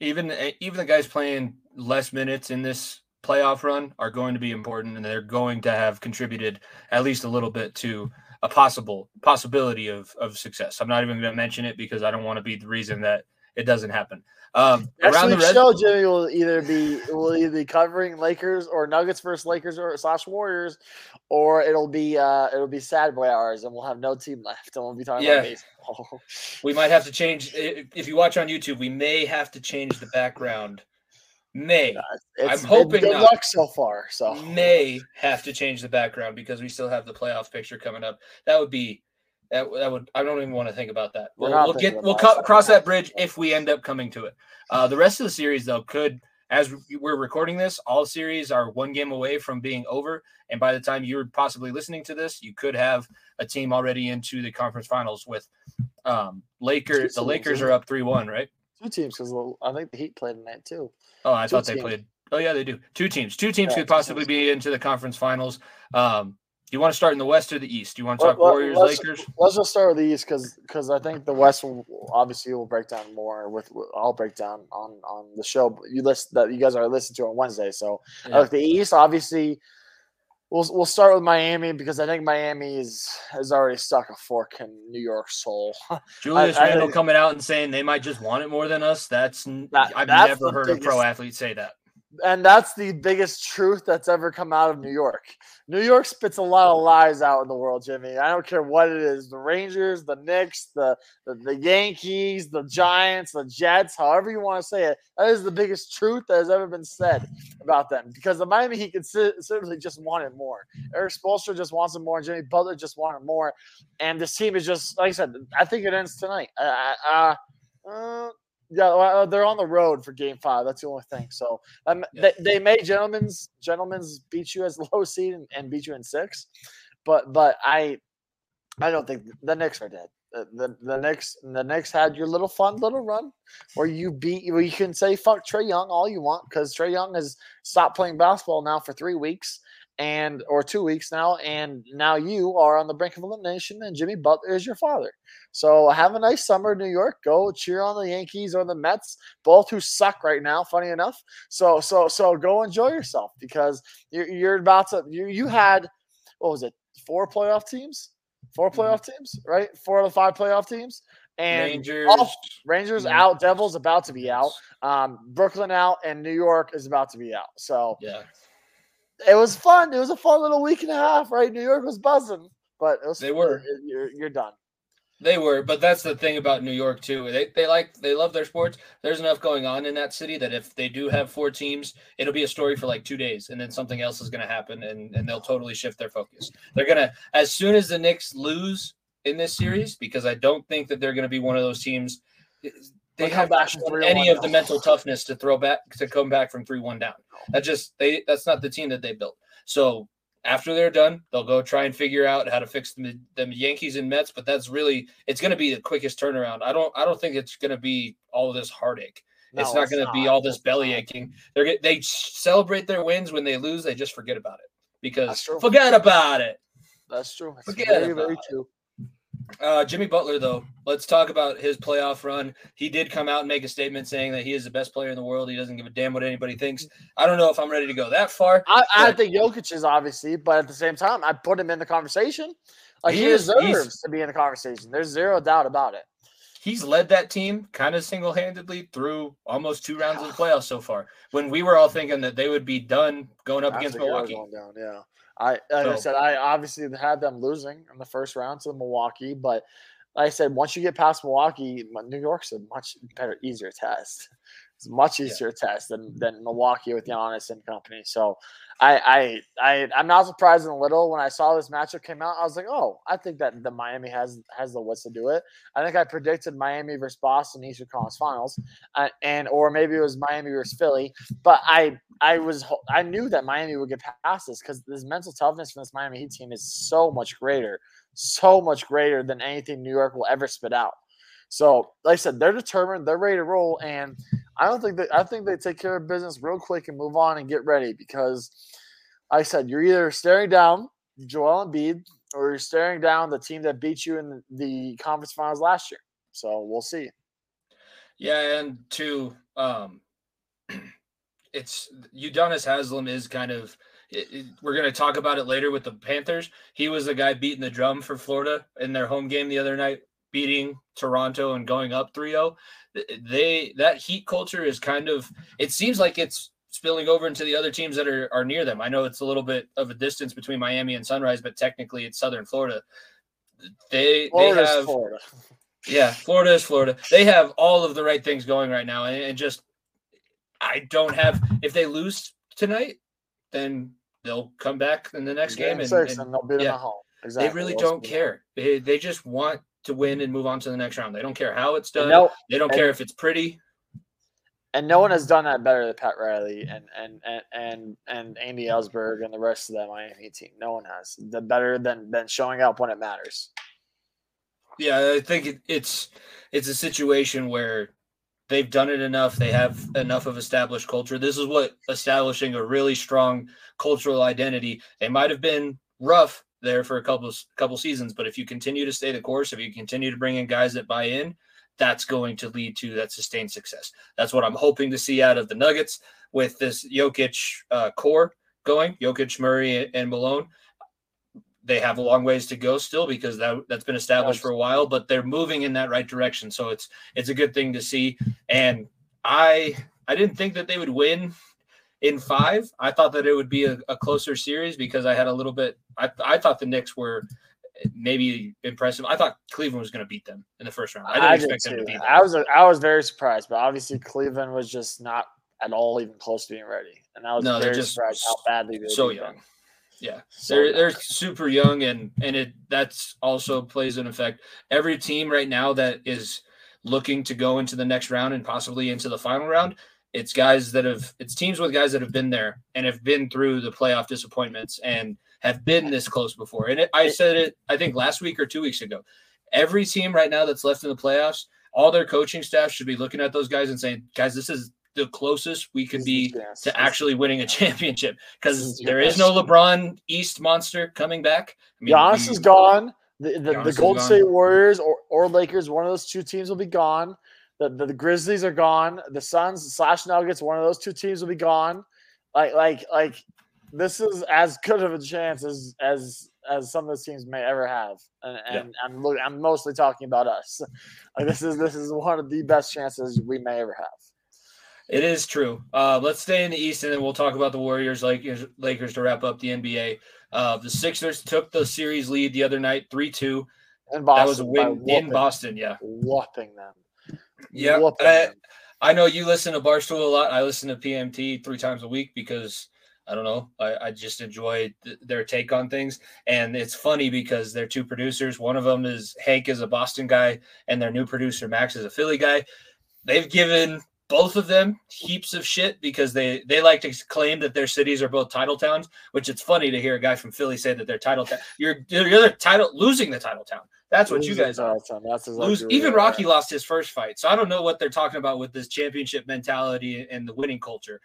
Even the guys playing less minutes in this playoff run are going to be important, and they're going to have contributed at least a little bit to a possibility of success. I'm not even going to mention it because I don't want to be the reason that it doesn't happen. Around the show, Jimmy will either be covering Lakers or Nuggets versus Lakers or / Warriors, or it'll be sad boy hours, and we'll have no team left, and we'll be talking about baseball. We might have to change. If you watch on YouTube, we may have to change the background. I'm hoping good luck so far. So may have to change the background because we still have the playoff picture coming up. That would. I don't even want to think about that. We'll cross that bridge if we end up coming to it. The rest of the series, though, could, as we're recording this, all series are one game away from being over. And by the time you're possibly listening to this, you could have a team already into the conference finals with Lakers. The Lakers are up 3-1, right? Two teams, because I think the Heat played tonight too. Oh, I thought they played. Oh, yeah, they do. Two teams could possibly be into the conference finals. Do you want to start in the West or the East? Do you want to talk Warriors, Lakers? Let's just start with the East because I think the West will break down more. I'll break down on the show you guys are listening to on Wednesday. So the East, obviously, we'll start with Miami because I think Miami has already stuck a fork in New York's soul. Julius Randle coming out and saying they might just want it more than us. I've never heard a pro athlete say that. And that's the biggest truth that's ever come out of New York. New York spits a lot of lies out in the world, Jimmy. I don't care what it is. The Rangers, the Knicks, the Yankees, the Giants, the Jets, however you want to say it. That is the biggest truth that has ever been said about them. Because the Miami Heat considerably just wanted more. Eric Spoelstra just wants it more. Jimmy Butler just wanted more. And this team is just, like I said, I think it ends tonight. Yeah, they're on the road for Game 5. That's the only thing. So they may gentlemen's beat you as low seed and beat you in 6, but I don't think the Knicks are dead. the Knicks had your little fun little run where you can say fuck Trae Young all you want, because Trae Young has stopped playing basketball now for 3 weeks or 2 weeks now, and now you are on the brink of elimination, and Jimmy Butler is your father. So have a nice summer in New York. Go cheer on the Yankees or the Mets, both who suck right now, funny enough. So go enjoy yourself, because you're about to you had, what was it, four playoff teams, right? 4 out of 5 playoff teams. And Rangers out, Devils about to be out, Brooklyn out, and New York is about to be out. So yeah, it was fun. It was a fun little week and a half, right? New York was buzzing, but you're done. They were, but that's the thing about New York too. They love their sports. There's enough going on in that city that if they do have 4 teams, it'll be a story for like 2 days, and then something else is going to happen, and they'll totally shift their focus. They're gonna, as soon as the Knicks lose in this series, because I don't think that they're going to be one of those teams. They have any of the mental toughness to come back from 3-1 down. That's not the team that they built. So after they're done, they'll go try and figure out how to fix the Yankees and Mets. But that's really, it's going to be the quickest turnaround. I don't think it's going to be all this heartache. No, it's not going to be all this belly aching. They celebrate their wins. When they lose, they just forget about it, because forget about it. That's true. That's forget very, about very true. It. Jimmy Butler, though, let's talk about his playoff run. He did come out and make a statement saying that he is the best player in the world. He doesn't give a damn what anybody thinks. I don't know if I'm ready to go that far. I think Jokic is, obviously, but at the same time, I put him in the conversation. He deserves to be in the conversation. There's zero doubt about it. He's led that team kind of single-handedly through almost 2 rounds of the playoffs so far, when we were all thinking that they would be done going up against Milwaukee. Yeah. I obviously had them losing in the first round to Milwaukee, but like I said, once you get past Milwaukee, New York's a much better, easier test. It's a much easier test than Milwaukee with Giannis and company. So I'm not surprised in a little. When I saw this matchup came out, I was like, oh, I think that the Miami has the wits to do it. I think I predicted Miami versus Boston Eastern Conference Finals, or maybe it was Miami versus Philly. But I knew that Miami would get past this, because this mental toughness from this Miami Heat team is so much greater than anything New York will ever spit out. So, like I said, they're determined, they're ready to roll, and I think they take care of business real quick and move on and get ready, because, like I said, you're either staring down Joel Embiid or you're staring down the team that beat you in the conference finals last year. So we'll see. Yeah, and two, it's Udonis Haslem is kind of. We're going to talk about it later with the Panthers. He was the guy beating the drum for Florida in their home game the other night, beating Toronto and going up 3-0. That Heat culture is kind of, it seems like it's spilling over into the other teams that are near them. I know it's a little bit of a distance between Miami and Sunrise, but technically it's Southern Florida. Florida. Yeah, Florida is Florida. They have all of the right things going right now. And just, I don't have, if they lose tonight, then they'll come back in the next game. And they'll beat them at home. Exactly. They really don't care. They just want to win and move on to the next round. They don't care how it's done. They don't care if it's pretty. And no one has done that better than Pat Riley and Andy Ellsberg and the rest of that Miami team. No one has. They're better than showing up when it matters. Yeah, I think it's a situation where they've done it enough. They have enough of established culture. This is what establishing a really strong cultural identity. They might have been rough there for a couple seasons, but if you continue to stay the course, if you continue to bring in guys that buy in, that's going to lead to that sustained success. That's what I'm hoping to see out of the Nuggets with this Jokic core going, Jokic, Murray, and Malone. They have a long ways to go still, because that's been established for a while, but they're moving in that right direction. So it's a good thing to see. And I didn't think that they would win in 5, I thought that it would be a closer series, because I had a little bit – I thought the Knicks were maybe impressive. I thought Cleveland was going to beat them in the first round. I didn't expect them to beat them. I was very surprised, but obviously Cleveland was just not at all even close to being ready. And I was very surprised how badly they were. So young. Yeah. They're super young, and that's also plays an effect. Every team right now that is looking to go into the next round and possibly into the final round – it's teams with guys that have been there and have been through the playoff disappointments and have been this close before. And I said it, I think last week or 2 weeks ago, Every team right now that's left in the playoffs, all their coaching staff should be looking at those guys and saying, guys, this is the closest we could be to actually winning a championship, because there is no LeBron East monster coming back. I mean, Giannis is gone. The Golden State Warriors or Lakers, one of those two teams will be gone. The Grizzlies are gone. The Suns / Nuggets, one of those two teams will be gone. Like this is as good of a chance as some of those teams may ever have. And yeah. I'm mostly talking about us. Like this is one of the best chances we may ever have. It is true. Let's stay in the East, and then we'll talk about the Warriors, Lakers to wrap up the NBA. The Sixers took the series lead the other night, 3-2. And Boston, that was a win in Boston, yeah. Whopping them. Yeah. I know you listen to Barstool a lot. I listen to PMT 3 times a week because, I don't know, I just enjoy their take on things. And it's funny because they're 2 producers. One of them is Hank is a Boston guy, and their new producer, Max, is a Philly guy. They've given – both of them heaps of shit because they like to claim that their cities are both title towns, which it's funny to hear a guy from Philly say that they're title town. You're losing the title town. That's what you guys are. Even Rocky lost his first fight. So I don't know what they're talking about with this championship mentality and the winning culture.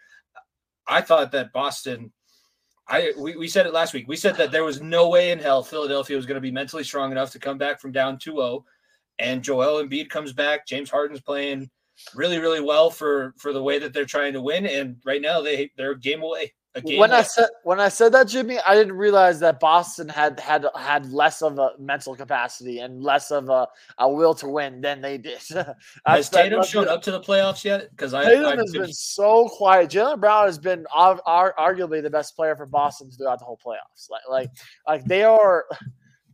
I thought that Boston – we said it last week. We said that there was no way in hell Philadelphia was going to be mentally strong enough to come back from down 2-0, and Joel Embiid comes back. James Harden's playing – really, really well for the way that they're trying to win, and right now they're a game away. When I said that, Jimmy, I didn't realize that Boston had less of a mental capacity and less of a will to win than they did. Has Tatum showed up to the playoffs yet? Because Tatum has been so quiet. Jaylen Brown has been arguably the best player for Boston throughout the whole playoffs. Like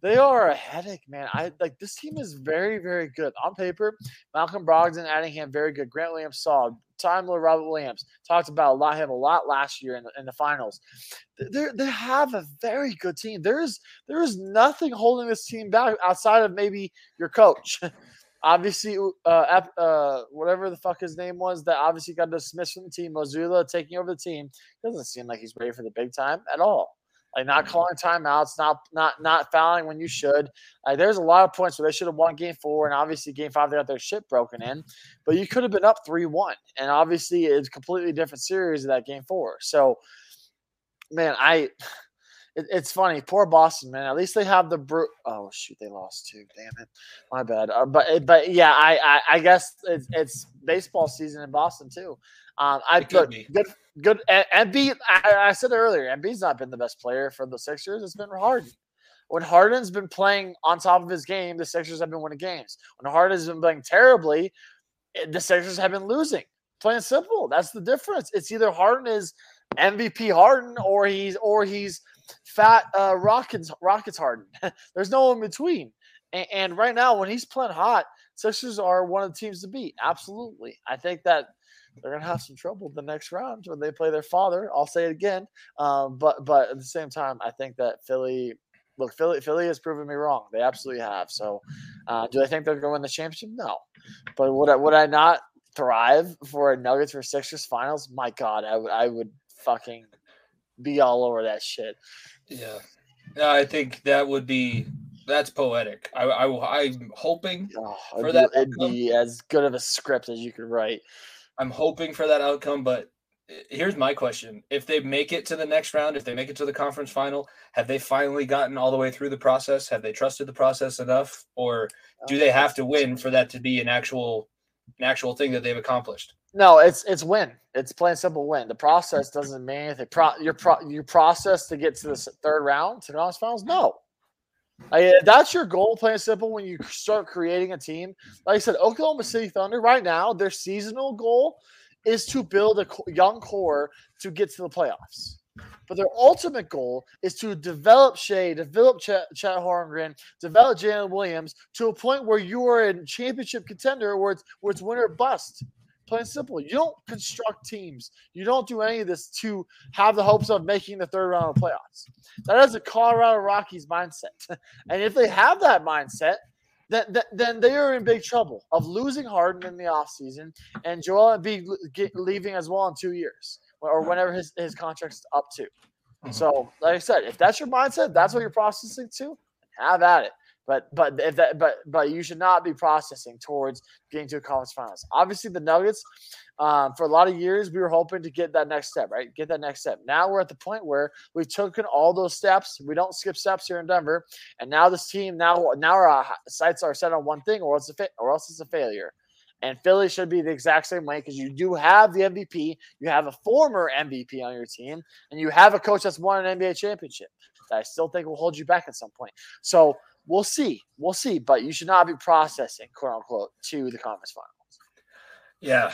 they are a headache, man. This team is very, very good. On paper, Malcolm Brogdon, Addingham, very good. Grant Williams, solid. Timler, Robert Williams. Talked about him a lot last year in the finals. They have a very good team. There is nothing holding this team back outside of maybe your coach. Obviously, whatever the fuck his name was that obviously got dismissed from the team, Mazzulla taking over the team. Doesn't seem like he's ready for the big time at all. Like not calling timeouts, not fouling when you should. There's a lot of points where they should have won Game 4, and obviously Game 5 they got their shit broken in. But you could have been up 3-1, and obviously it's a completely different series of that Game 4. So, man, it's funny. Poor Boston, man. At least they have the oh shoot, they lost too. Damn it, my bad. But yeah, I guess it's baseball season in Boston too. Good. Embiid, I said earlier, Embiid's not been the best player for the Sixers. It's been Harden. When Harden's been playing on top of his game, the Sixers have been winning games. When Harden's been playing terribly, the Sixers have been losing. Plain and simple. That's the difference. It's either Harden is MVP Harden or he's fat Rockets Harden. There's no in between. And right now, when he's playing hot, Sixers are one of the teams to beat. Absolutely. I think that they're going to have some trouble the next round when they play their father. I'll say it again. But at the same time, I think that Philly has proven me wrong. They absolutely have. So do I think they're going to win the championship? No. But would I not thrive for a Nuggets or Sixers finals? My God, I would fucking be all over that shit. Yeah. I think that would be – that's poetic. I'm hoping for that. It'd be as good of a script as you could write. I'm hoping for that outcome, but here's my question. If they make it to the next round, if they make it to the conference final, have they finally gotten all the way through the process? Have they trusted the process enough? Or do they have to win for that to be an actual thing that they've accomplished? No, it's win. It's plain simple win. The process doesn't mean anything. Your process to get to the third round, to the conference finals? No. That's your goal, plain and simple, when you start creating a team. Like I said, Oklahoma City Thunder, right now, their seasonal goal is to build a young core to get to the playoffs. But their ultimate goal is to develop Shea, develop Chet Holmgren, develop Jalen Williams to a point where you are a championship contender where it's win or bust. Plain and simple. You don't construct teams. You don't do any of this to have the hopes of making the third round of the playoffs. That is a Colorado Rockies mindset. And if they have that mindset, then they are in big trouble of losing Harden in the offseason and Joel Embiid leaving as well in 2 years or whenever his contract's up to. So, like I said, if that's your mindset, that's what you're processing to, have at it. But you should not be processing towards getting to a conference finals. Obviously, the Nuggets, for a lot of years, we were hoping to get that next step, right? Get that next step. Now we're at the point where we've taken all those steps. We don't skip steps here in Denver. And now this team, now our sights are set on one thing, or else it's a failure. And Philly should be the exact same way, because you do have the MVP. You have a former MVP on your team, and you have a coach that's won an NBA championship that I still think will hold you back at some point. So we'll see. We'll see. But you should not be processing, quote, unquote, to the conference finals. Yeah.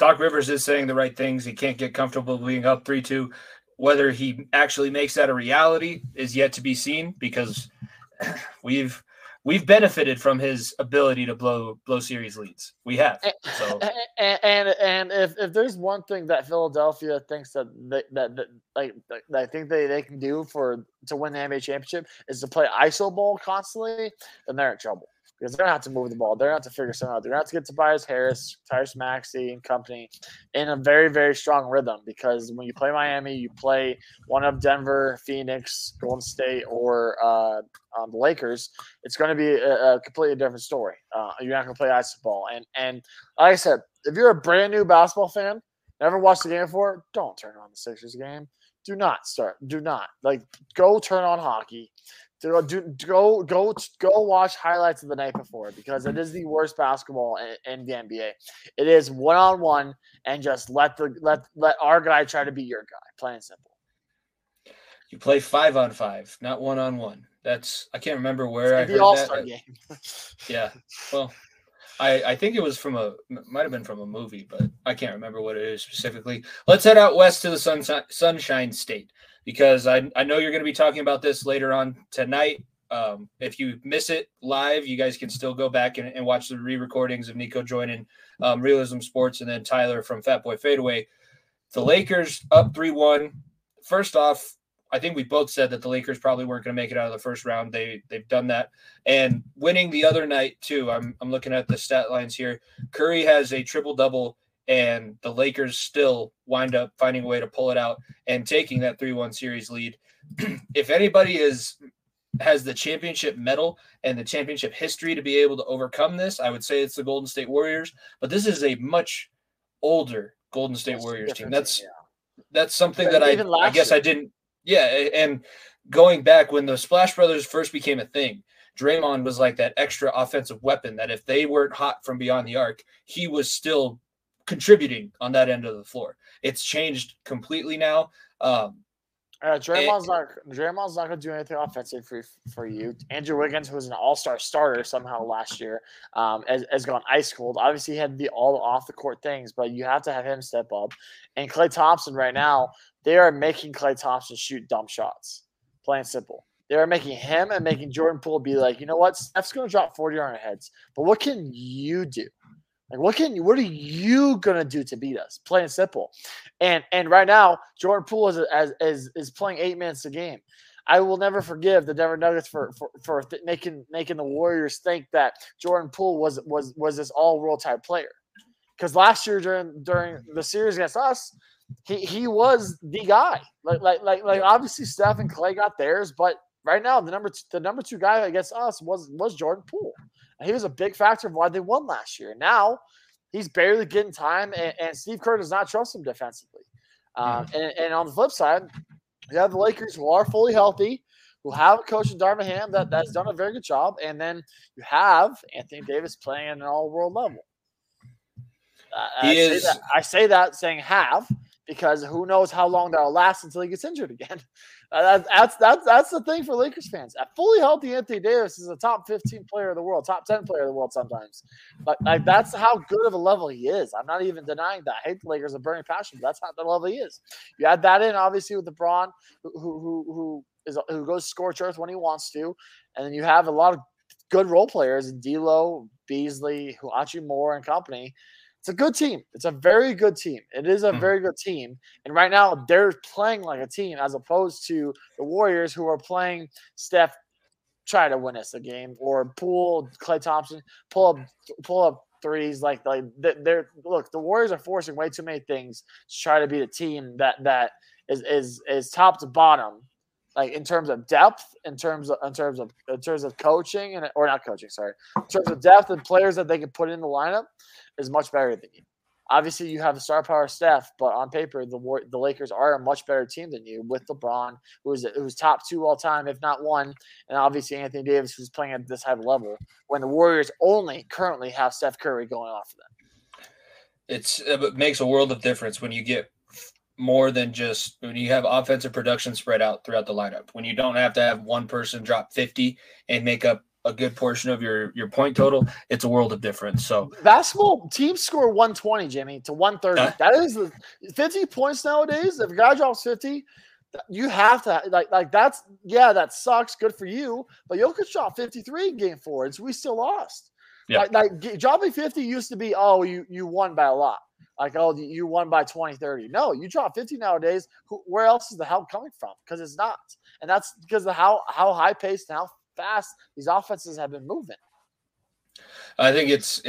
Doc Rivers is saying the right things. He can't get comfortable being up 3-2. Whether he actually makes that a reality is yet to be seen, because we've benefited from his ability to blow series leads. We have. So. And if there's one thing that Philadelphia thinks that I think they can do to win the NBA championship is to play ISO ball constantly, then they're in trouble, because they're going to have to move the ball. They're going to have to figure something out. They're going to have to get Tobias Harris, Tyrese Maxey, and company in a very, very strong rhythm, because when you play Miami, you play one of Denver, Phoenix, Golden State, or the Lakers, it's going to be a completely different story. You're not going to play ISO ball. And like I said, if you're a brand-new basketball fan, never watched the game before, don't turn on the Sixers game. Do not start. Do not. Go turn on hockey. Go watch highlights of the night before, because it is the worst basketball in the NBA. It is one-on-one, and just let our guy try to be your guy, plain and simple. You play 5-on-5, not 1-on-1. I can't remember where I heard that. The All-Star game. Yeah. Well, I think it was might have been from a movie, but I can't remember what it is specifically. Let's head out west to the Sunshine State, because I know you're going to be talking about this later on tonight. If you miss it live, you guys can still go back and watch the re-recordings of Nico joining Realism Sports and then Tyler from Fat Boy Fadeaway. The Lakers up 3-1. First off, I think we both said that the Lakers probably weren't going to make it out of the first round. They've done that. And winning the other night, too, I'm looking at the stat lines here. Curry has a triple-double, and the Lakers still wind up finding a way to pull it out and taking that 3-1 series lead. If anybody has the championship medal and the championship history to be able to overcome this, I would say it's the Golden State Warriors. But this is a much older Golden State Warriors team. That's something that I guess I didn't. Yeah, and going back when the Splash Brothers first became a thing, Draymond was like that extra offensive weapon that if they weren't hot from beyond the arc, he was still contributing on that end of the floor. It's changed completely now. Draymond's not going to do anything offensive for you. Andrew Wiggins, who was an all-star starter somehow last year, has gone ice cold. Obviously, he had the all off-the-court things, but you have to have him step up. And Klay Thompson right now, they are making Klay Thompson shoot dumb shots, plain and simple. They are making him and making Jordan Poole be like, you know what, Steph's going to drop 40 on our heads, but what can you do? Like, what are you going to do to beat us? Plain and simple. And right now, Jordan Poole is playing 8 minutes a game. I will never forgive the Denver Nuggets for making the Warriors think that Jordan Poole was this all-world type player. Because last year during the series against us, he was the guy. Like obviously Steph and Clay got theirs, but right now the number two guy against us was Jordan Poole. And he was a big factor of why they won last year. Now he's barely getting time, and Steve Kerr does not trust him defensively. And on the flip side, you have the Lakers, who are fully healthy, who have a coach in Darvin Ham that's done a very good job, and then you have Anthony Davis playing at an all-world level. I say that saying have, because who knows how long that'll last until he gets injured again. That's the thing for Lakers fans. A fully healthy Anthony Davis is a top 15 player of the world, top 10 player of the world sometimes. But like, that's how good of a level he is. I'm not even denying that. I hate the Lakers with burning passion, but that's not the level he is. You add that in, obviously, with LeBron, who goes scorched earth when he wants to, and then you have a lot of good role players, D'Lo, Beasley, Huachi Moore, and company. It's a good team. It's a very good team. It is a very good team. And right now, they're playing like a team, as opposed to the Warriors, who are playing Steph try to win us a game, or Poole, Klay Thompson, pull up threes. The Warriors are forcing way too many things to try to be the team that is top to bottom like in terms of depth, in terms of coaching and or not coaching, sorry, in terms of depth and players that they can put in the lineup is much better than you. Obviously, you have a star power staff, but on paper, the Lakers are a much better team than you with LeBron, who's top two all time, if not one, and obviously Anthony Davis, who's playing at this high level. When the Warriors only currently have Steph Curry going off of them, it makes a world of difference when you get more than just when you have offensive production spread out throughout the lineup. When you don't have to have one person drop 50 and make up a good portion of your point total, it's a world of difference. So basketball teams score 120, Jimmy, to 130. That is 50 points nowadays. If a guy drops 50, you have to like that's that sucks. Good for you, but Jokic shot 53 in game 4, and so we still lost. Yeah, like dropping 50 used to be you won by a lot. Like, you won by 20, 30. No, you drop 50 nowadays. Where else is the help coming from? Because it's not. And that's because of how high-paced and how fast these offenses have been moving. I think it's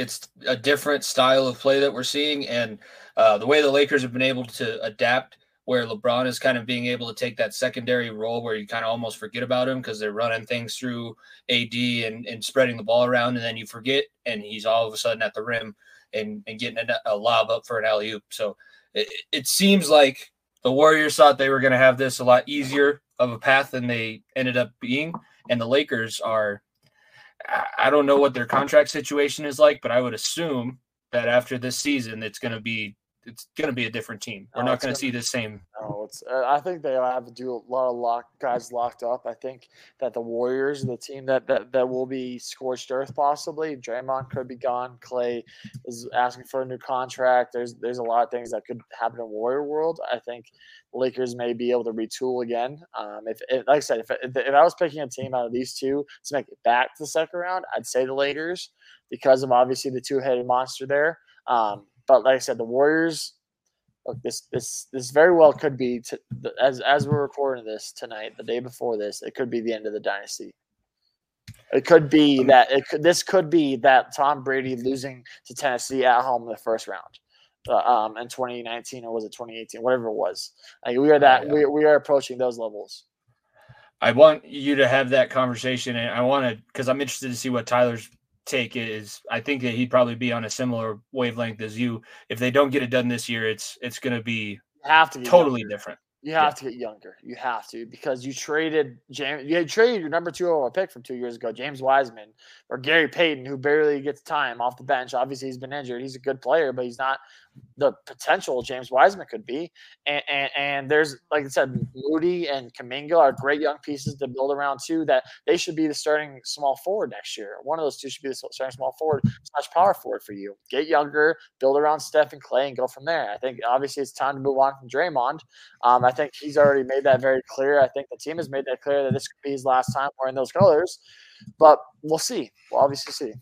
a different style of play that we're seeing. And the way the Lakers have been able to adapt, where LeBron is kind of being able to take that secondary role where you kind of almost forget about him because they're running things through AD and spreading the ball around, and then you forget, and he's all of a sudden at the rim and getting a lob up for an alley-oop. So it seems like the Warriors thought they were going to have this a lot easier of a path than they ended up being. And the Lakers are – I don't know what their contract situation is like, but I would assume that after this season it's going to be a different team. We're not going to see the same. No, I think they have to do a lot of guys locked up. I think that the Warriors are the team that will be scorched earth possibly. Draymond could be gone. Clay is asking for a new contract. There's a lot of things that could happen in Warrior world. I think Lakers may be able to retool again. If I was picking a team out of these two to make it back to the second round, I'd say the Lakers because of obviously the two-headed monster there. But like I said, the Warriors, look, this very well could be as we're recording this tonight, the day before this, it could be the end of the dynasty. It could be that this could be that Tom Brady losing to Tennessee at home in the first round, in 2019 or was it 2018, whatever it was. Like we are approaching those levels. I want you to have that conversation, and I want to because I'm interested to see what Tyler's take is. I think that he'd probably be on a similar wavelength as you. If they don't get it done this year, it's going to be totally different. You have to get younger. You have to because you traded your number 2 overall pick from 2 years ago, James Wiseman, or Gary Payton, who barely gets time off the bench. Obviously, he's been injured. He's a good player, but he's not the potential James Wiseman could be. And there's, like I said, Moody and Kuminga are great young pieces to build around too. That they should be the starting small forward next year. One of those two should be the starting small forward / power forward for you. Get younger, build around Steph and Clay, and go from there. I think obviously it's time to move on from Draymond. I think he's already made that very clear. I think the team has made that clear that this could be his last time wearing those colors. But we'll see. We'll obviously see.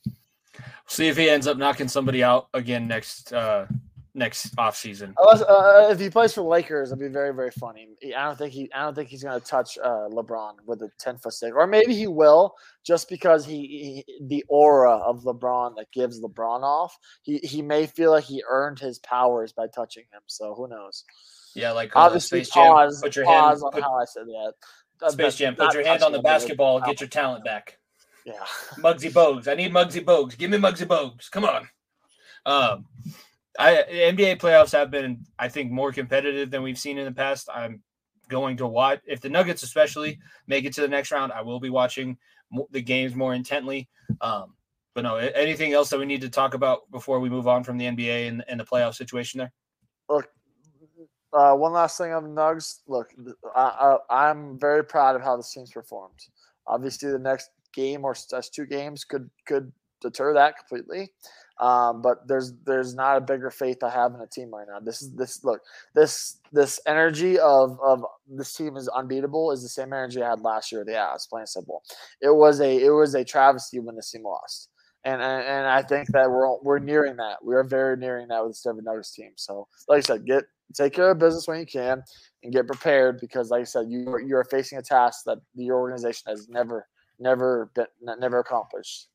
We'll see if he ends up knocking somebody out again next offseason. If he plays for the Lakers, it'll be very, very funny. I don't think he's going to touch LeBron with a 10-foot stick. Or maybe he will just because the aura of LeBron that gives LeBron off, he may feel like he earned his powers by touching him. So who knows? Yeah, like obviously, Space Jam, put your hand on the basketball, get your talent back. Yeah, Muggsy Bogues, I need Muggsy Bogues. Give me Muggsy Bogues. Come on. NBA playoffs have been, I think, more competitive than we've seen in the past. I'm going to watch if the Nuggets, especially, make it to the next round. I will be watching the games more intently. But no, anything else that we need to talk about before we move on from the NBA and the playoff situation there? Look. One last thing on Nugs. Look, I'm very proud of how this team's performed. Obviously, the next game or two games could deter that completely. But there's not a bigger faith I have in a team right now. This energy of this team is unbeatable is the same energy I had last year with the Avs. Plain and simple. It was a travesty when this team lost. And I think that we're nearing that. We are very nearing that with the Denver Nuggets team. So, like I said, take care of business when you can and get prepared because, like I said, you're facing a task that your organization has never accomplished.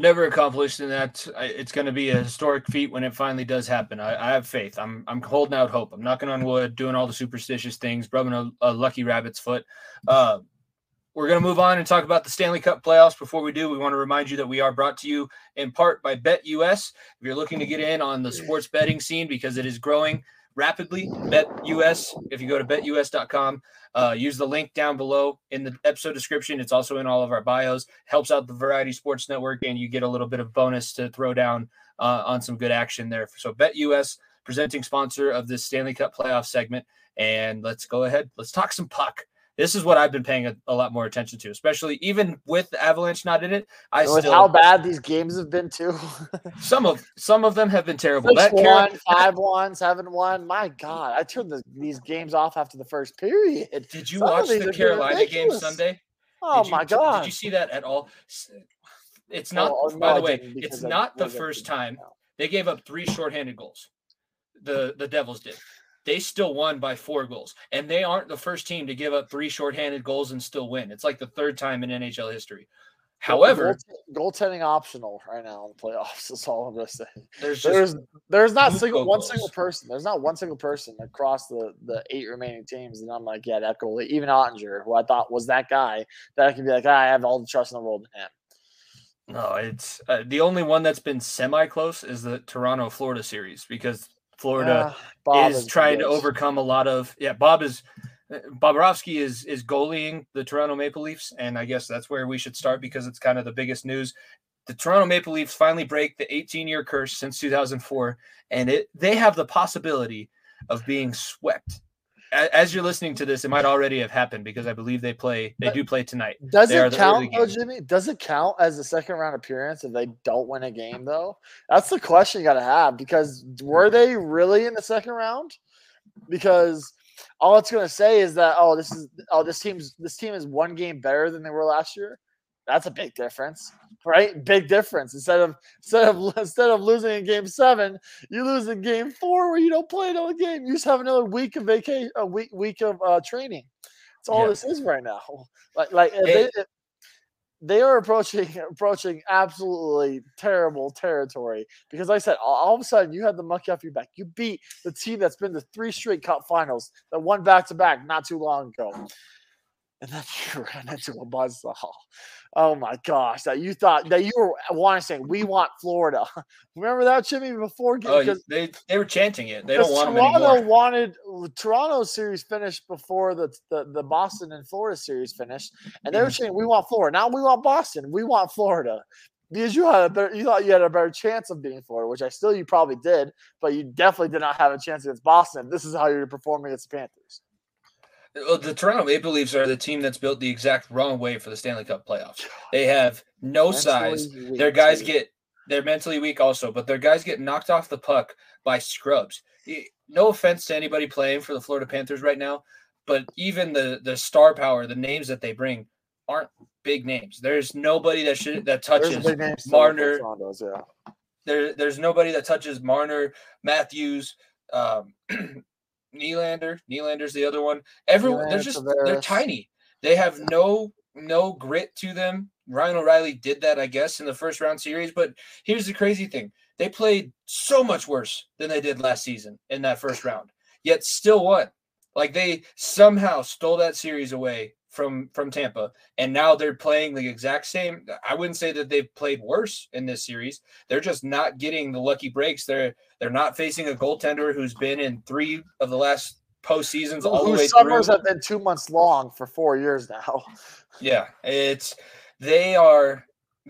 never accomplished, and that's it's going to be a historic feat when it finally does happen. I have faith. I'm holding out hope. I'm knocking on wood, doing all the superstitious things, rubbing a lucky rabbit's foot. We're going to move on and talk about the Stanley Cup playoffs. Before we do, we want to remind you that we are brought to you in part by BetUS. If you're looking to get in on the sports betting scene because it is growing rapidly, BetUS. If you go to betus.com, use the link down below in the episode description. It's also in all of our bios. Helps out the Variety Sports Network, and you get a little bit of bonus to throw down on some good action there. So BetUS, presenting sponsor of this Stanley Cup playoff segment. And let's go ahead. Let's talk some puck. This is what I've been paying a lot more attention to, especially even with the Avalanche not in it. How bad these games have been too. some of them have been terrible. 6-1, 5-1, 7-1. My God, I turned these games off after the first period. Did you watch the Carolina game Sunday? Oh my God! Did you see that at all? It's not. By the way, it's not the first time they gave up 3 shorthanded goals. The Devils did. They still won by 4 goals, and they aren't the first team to give up 3 shorthanded goals and still win. It's like the 3rd time in NHL history. However, goaltending optional right now in the playoffs. That's all I'm going to say. There's not one single person across the 8 remaining teams, and I'm like, yeah, that goalie, even Ottinger, who I thought was that guy, that I could be like, I have all the trust in the world in him. No, it's the only one that's been semi-close is the Toronto-Florida series because Florida is trying to overcome a lot of Bobrovsky is goalieing the Toronto Maple Leafs, and I guess that's where we should start because it's kind of the biggest news. The Toronto Maple Leafs finally break the 18-year curse since 2004, and they have the possibility of being swept. As you're listening to this, it might already have happened because I believe they do play tonight. Does it count, though, Jimmy? Does it count as a second round appearance if they don't win a game, though? That's the question you got to have because were they really in the second round? Because all it's going to say is that this team is one game better than they were last year. That's a big difference, right? Big difference. Instead of losing in game 7, you lose in game 4 where you don't play another game. You just have another week of vacation, a week of training. That's all this is right now. They are approaching absolutely terrible territory because, like I said, all of a sudden you had the monkey off your back. You beat the team that's been to 3 straight Cup finals that won back-to-back not too long ago. And then you ran into a buzzsaw. Oh my gosh! That you thought that you were wanting to say, "We want Florida." Remember that, Jimmy? Before game, they were chanting it. They don't want Toronto them anymore. Toronto series finished before the Boston and Florida series finished, and they were saying, "We want Florida." Now we want Boston. We want Florida. Because you thought you had a better chance of beating Florida, which you probably did, but you definitely did not have a chance against Boston. This is how you're performing against the Panthers. Well, the Toronto Maple Leafs are the team that's built the exact wrong way for the Stanley Cup playoffs. They have no size. They're mentally weak also, but their guys get knocked off the puck by scrubs. No offense to anybody playing for the Florida Panthers right now, but even the star power, the names that they bring aren't big names. There's nobody that touches Marner. There's nobody that touches Marner, Matthews, Nylander's the other one. Everyone, they're tiny. They have no grit to them. Ryan O'Reilly did that, I guess, in the first round series. But here's the crazy thing: they played so much worse than they did last season in that first round, yet still won. Like they somehow stole that series away from Tampa, and now they're playing the exact same. I wouldn't say that they've played worse in this series. They're just not getting the lucky breaks. They're not facing a goaltender who's been in 3 of the last postseasons all the way through. Summers have been 2 months long for 4 years now. Yeah, it's going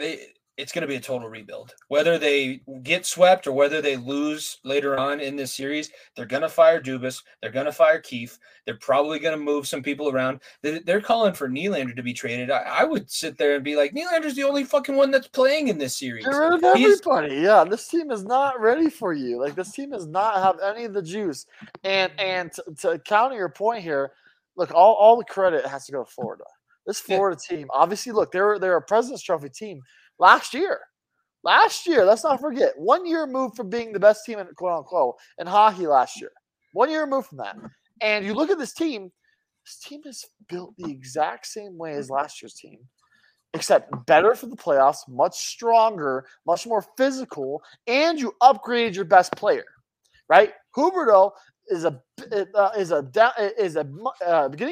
to be a total rebuild. Whether they get swept or whether they lose later on in this series, they're going to fire Dubas. They're going to fire Keefe. They're probably going to move some people around. They're calling for Nylander to be traded. I would sit there and be like, Nylander's the only fucking one that's playing in this series. Get rid of everybody. Yeah, this team is not ready for you. Like, this team does not have any of the juice. And to counter your point here, look, all the credit has to go to Florida. This Florida team, obviously, look, they're a President's Trophy team. Last year, let's not forget, 1 year removed from being the best team in quote unquote in hockey last year. 1 year removed from that. And you look at this team is built the exact same way as last year's team. except better for the playoffs, much stronger, much more physical, and you upgraded your best player, right? Huberdeau getting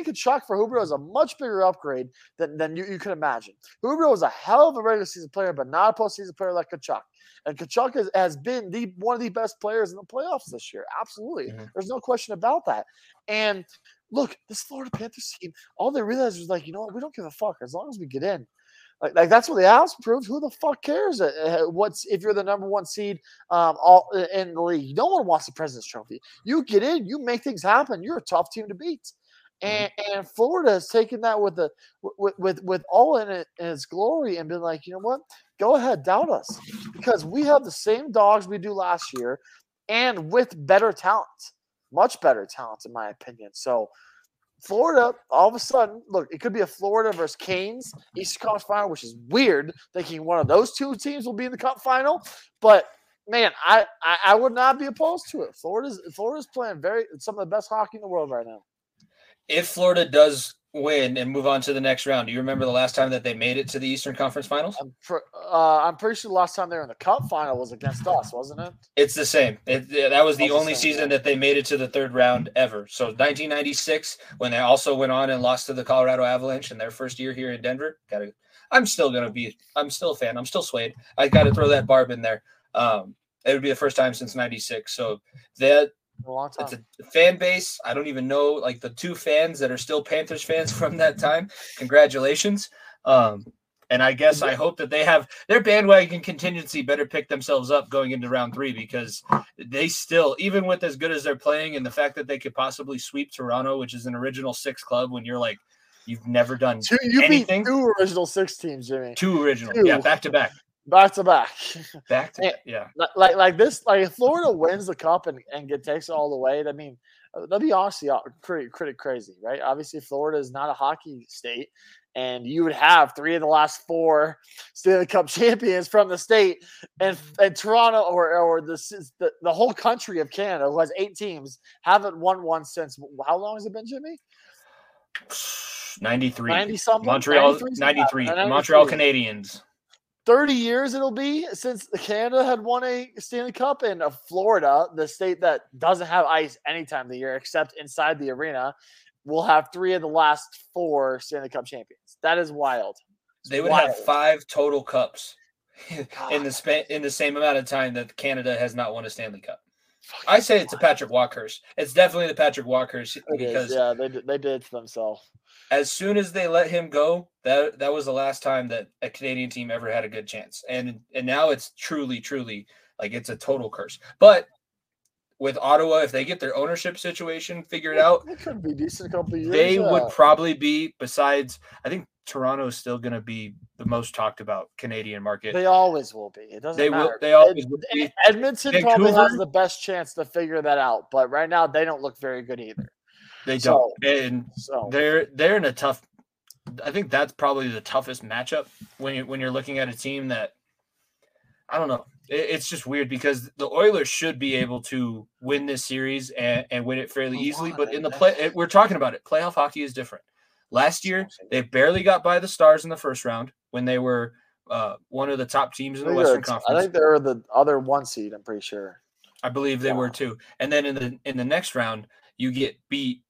Kachuk for Huberdeau is a much bigger upgrade than you could imagine. Huberdeau is a hell of a regular season player, but not a postseason player like Kachuk. And Kachuk has been one of the best players in the playoffs this year. Absolutely. Mm-hmm. There's no question about that. And look, this Florida Panthers team, all they realized was like, you know what, we don't give a fuck as long as we get in. Like that's what the Alps proved. Who the fuck cares if you're the number one seed in the league? No one wants the President's Trophy. You get in, you make things happen. You're a tough team to beat. And Florida has taken that with all in it in its glory and been like, you know what? Go ahead, doubt us. Because we have the same dogs we do last year and with better talent. Much better talent, in my opinion. So Florida, all of a sudden, look, it could be a Florida versus Canes Eastern Conference Final, which is weird, thinking one of those two teams will be in the Cup Final. But, man, I would not be opposed to it. Florida's playing some of the best hockey in the world right now. If Florida does win and move on to the next round, do you remember the last time that they made it to the Eastern Conference Finals? I'm pretty sure the last time they were in the Cup Final was against us, wasn't it? It's the same. That was the only season that they made it to the third round ever. So 1996, when they also went on and lost to the Colorado Avalanche in their first year here in Denver. I'm still a fan. I'm still swayed. I got to throw that barb in there. It would be the first time since 96. So that. A long time. It's a fan base. I don't even know, like, the two fans that are still Panthers fans from that time. Congratulations. And I guess I hope that they have their bandwagon contingency better pick themselves up going into round three, because they still, even with as good as they're playing and the fact that they could possibly sweep Toronto, which is an original six club when you're like, you've never done anything. You beat two original six teams, Jimmy. Yeah, back to back. Yeah. Like if Florida wins the Cup and takes it all the way, I mean, that'd be honestly pretty crazy, right? Obviously, Florida is not a hockey state, and you would have three of the last four Stanley Cup champions from the state, and Toronto or the whole country of Canada, who has eight teams, haven't won one since. How long has it been, Jimmy? 93. 90-something. Montreal, 93. Montreal Canadiens. 30 years it'll be since Canada had won a Stanley Cup, and Florida, the state that doesn't have ice any time of the year except inside the arena, will have three of the last four Stanley Cup champions. That is wild. They would have five total cups in the same amount of time that Canada has not won a Stanley Cup. I say it's a Patrick Waugh curse. It's definitely the Patrick Waugh curse because they did it to themselves. As soon as they let him go, that was the last time that a Canadian team ever had a good chance. And now it's truly like it's a total curse. But with Ottawa, if they get their ownership situation figured out, it could be decent couple of years. They would probably be, besides, I think Toronto is still going to be the most talked about Canadian market. They always will be. It doesn't matter. They always will be. Edmonton probably has the best chance to figure that out, but right now they don't look very good either. They don't, they're in a tough. I think that's probably the toughest matchup when you're looking at a team that, I don't know. It's just weird because the Oilers should be able to win this series and win it fairly easily. But in the we're talking about it. Playoff hockey is different. Last year, they barely got by the Stars in the first round when they were one of the top teams in the Western Conference. I think they were the other one seed. I'm pretty sure. I believe they were too. And then in the next round, you get beat.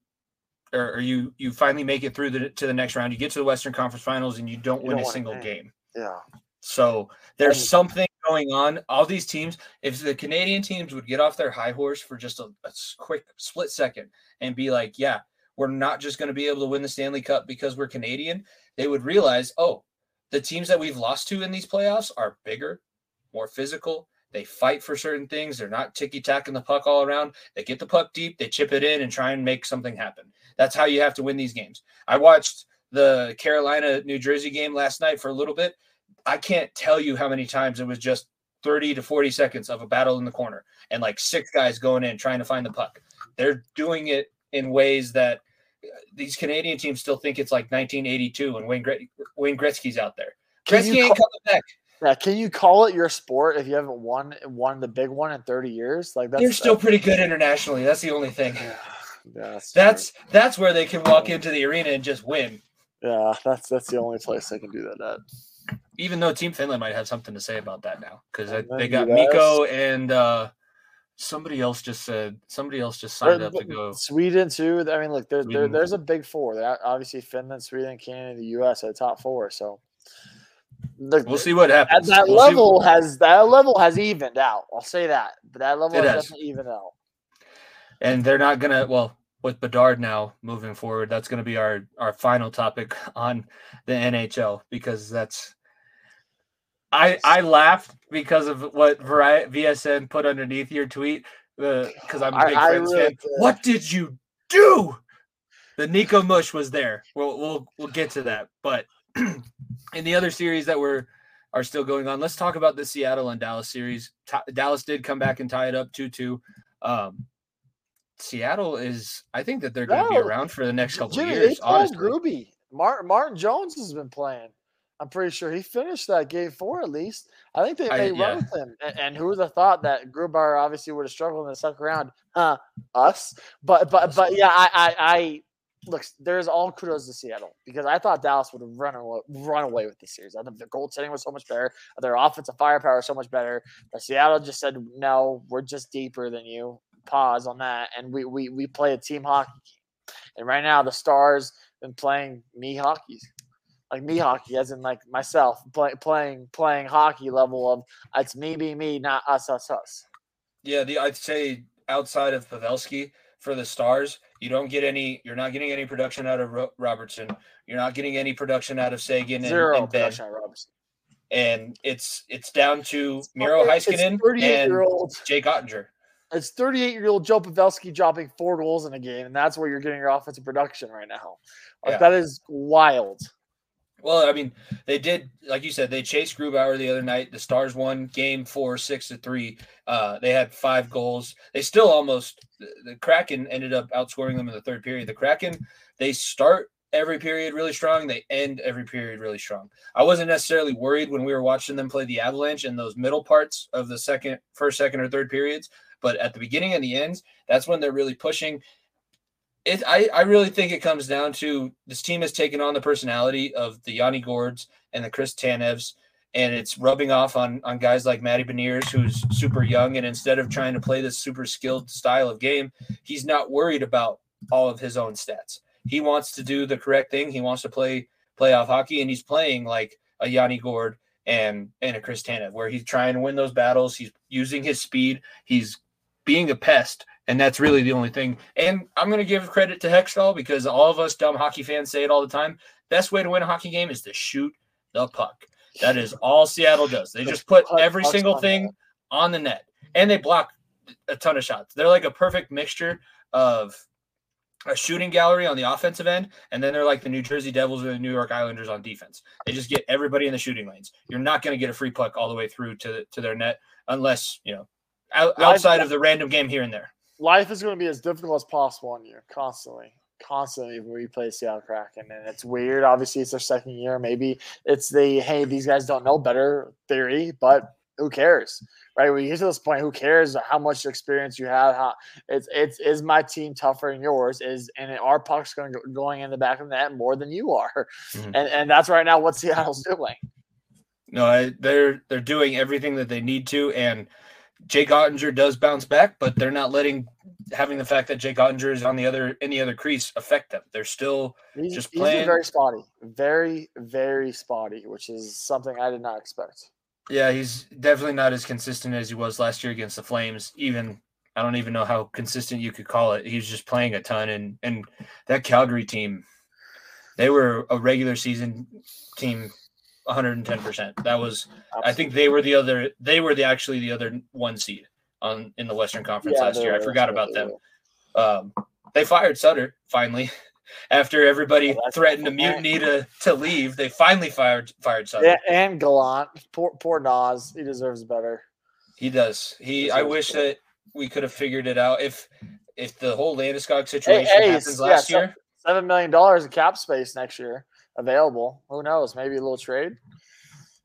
Or you finally make it through to the next round. You get to the Western Conference Finals and you don't win a single game. Yeah. So there's something going on. All these teams, if the Canadian teams would get off their high horse for just a quick split second and be like, yeah, we're not just going to be able to win the Stanley Cup because we're Canadian, they would realize, oh, the teams that we've lost to in these playoffs are bigger, more physical. They fight for certain things. They're not ticky-tacking the puck all around. They get the puck deep. They chip it in and try and make something happen. That's how you have to win these games. I watched the Carolina-New Jersey game last night for a little bit. I can't tell you how many times it was just 30 to 40 seconds of a battle in the corner and like six guys going in trying to find the puck. They're doing it in ways that these Canadian teams still think it's like 1982 when Wayne Gretzky's out there. Gretzky ain't coming back. Yeah, can you call it your sport if you haven't won the big one in 30 years? Like that's, they're still pretty good internationally. That's the only thing. Yeah, that's where they can walk into the arena and just win. Yeah, that's the only place they can do that at. Even though Team Finland might have something to say about that now, because they got Mikko and somebody else just signed up to go. Sweden too. I mean, look, there's a big four. They're obviously Finland, Sweden, Canada, the U.S. are the top four. So we'll see what happens. That level has evened out. I'll say that, but that level has definitely evened out. And they're not gonna with Bedard now moving forward, that's going to be our final topic on the NHL, because I laughed because of what VSN put underneath your tweet, because I'm a big Friends fan. What did you do? The Nico Mush was there. We'll get to that. But in the other series that are still going on, let's talk about the Seattle and Dallas series. Dallas did come back and tie it up 2-2. Seattle is – I think that they're going to be around for the next couple of years, honestly. Groovy. Martin Jones has been playing. I'm pretty sure he finished that game 4 at least. I think they may run with him. And who would have thought that Grubauer obviously would have struggled in the second round? Us. But yeah, I look, there's all kudos to Seattle, because I thought Dallas would have run away with this series. I thought their goaltending was so much better. Their offensive firepower was so much better. But Seattle just said, no, we're just deeper than you. Pause on that, and we play a team hockey game. And right now the Stars been playing me hockey as in like myself playing hockey level of it's me be me, not us. Yeah, I'd say outside of Pavelski for the Stars, you're not getting any production out of Robertson. You're not getting any production out of Sagan. Zero and production out of Robertson. And it's down to Miro Heiskanen and Jake Ottinger. It's 38-year-old Joe Pavelski dropping 4 goals in a game, and that's where you're getting your offensive production right now. That is wild. Well, I mean, they did, like you said, they chased Grubauer the other night. The Stars won game 4, 6-3. They had 5 goals. They still almost – the Kraken ended up outscoring them in the third period. The Kraken, they start every period really strong. They end every period really strong. I wasn't necessarily worried when we were watching them play the Avalanche in those middle parts of the first, second, or third periods. But at the beginning and the ends, that's when they're really pushing. I really think it comes down to this team has taken on the personality of the Yanni Gourds and the Chris Tanevs, and it's rubbing off on guys like Matty Beniers, who's super young, and instead of trying to play this super skilled style of game, he's not worried about all of his own stats. He wants to do the correct thing. He wants to play playoff hockey, and he's playing like a Yanni Gourde and a Chris Tanev, where he's trying to win those battles. He's using his speed. He's being a pest, and that's really the only thing. And I'm going to give credit to Hextall, because all of us dumb hockey fans say it all the time. Best way to win a hockey game is to shoot the puck. That is all Seattle does. They just put every single thing on the net, and they block a ton of shots. They're like a perfect mixture of a shooting gallery on the offensive end, and then they're like the New Jersey Devils or the New York Islanders on defense. They just get everybody in the shooting lanes. You're not going to get a free puck all the way through to their net unless, outside of the random game here and there. Life is going to be as difficult as possible on you constantly when we play Seattle Kraken. And it's weird. Obviously, it's their second year. Maybe it's hey, these guys don't know better theory, but who cares, right? When you get to this point, who cares how much experience you have? How it's is my team tougher than yours? And our puck's going in the back of the net more than you are. Mm-hmm. And that's right now what Seattle's doing. No, they're doing everything that they need to, and Jake Ottinger does bounce back, but they're not having the fact that Jake Ottinger is in the other crease affect them. They're still just playing very spotty, very, very spotty, which is something I did not expect. Yeah, he's definitely not as consistent as he was last year against the Flames. Even I don't even know how consistent you could call it. He's just playing a ton, and that Calgary team, they were a regular season team. 110%. That was, absolutely. I think they were actually the other 1 seed in the Western Conference last year. I forgot about them. They fired Sutter finally after everybody threatened a mutiny to leave. They finally fired Sutter. Yeah, and Gallant, poor Nas, he deserves better. He does. I wish that we could have figured it out if the whole Landeskog situation happens last year. $7 million in cap space next year. Available. Who knows? Maybe a little trade.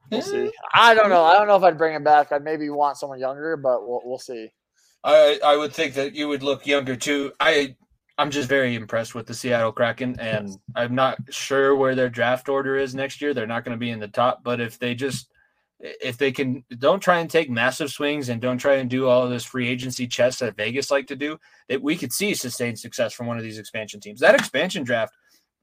We'll see. I don't know. I don't know if I'd bring him back. I'd maybe want someone younger, but we'll see. I would think that you would look younger too. I I'm just very impressed with the Seattle Kraken, and I'm not sure where their draft order is next year. They're not going to be in the top, but if they can, don't try and take massive swings and don't try and do all of this free agency chess that Vegas like to do, that we could see sustained success from one of these expansion teams. That expansion draft,